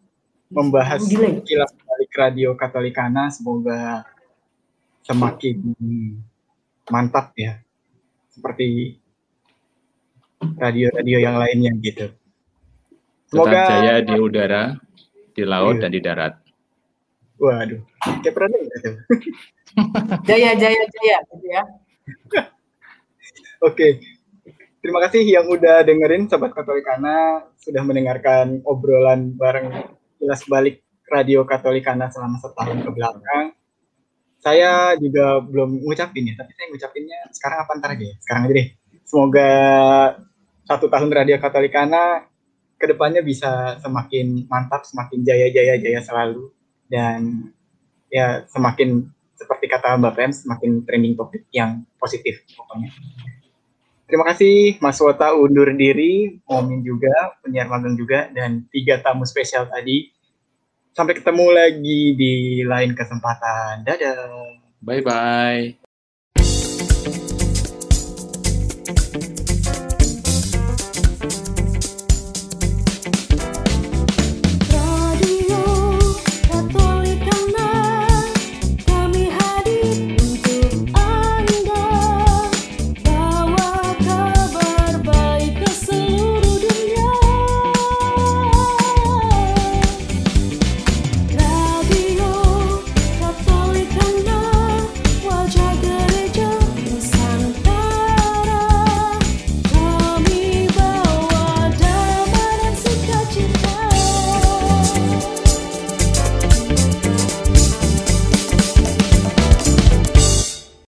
membahas kilas balik Radio Katolikana, semoga semakin mantap ya, seperti radio-radio yang lainnya gitu. Semoga tetap jaya di udara, di laut, iya, dan di darat. Waduh, kayak pernah dengar itu. Jaya, jaya, jaya, gitu ya. Oke. Terima kasih yang udah dengerin Sobat Katolikana, sudah mendengarkan obrolan bareng kilas balik Radio Katolikana selama setahun kebelakang. Saya juga belum ngucapin ya, tapi saya ngucapinnya sekarang apa ntar aja ya? Sekarang aja deh. Semoga satu tahun Radio Katolikana kedepannya bisa semakin mantap, semakin jaya-jaya-jaya selalu. Dan ya semakin seperti kata Mbak P M, semakin trending topik yang positif pokoknya. Terima kasih Mas Wota undur diri, Momin juga, penyiar magang juga, dan tiga tamu spesial tadi. Sampai ketemu lagi di lain kesempatan. Dadah. Bye-bye.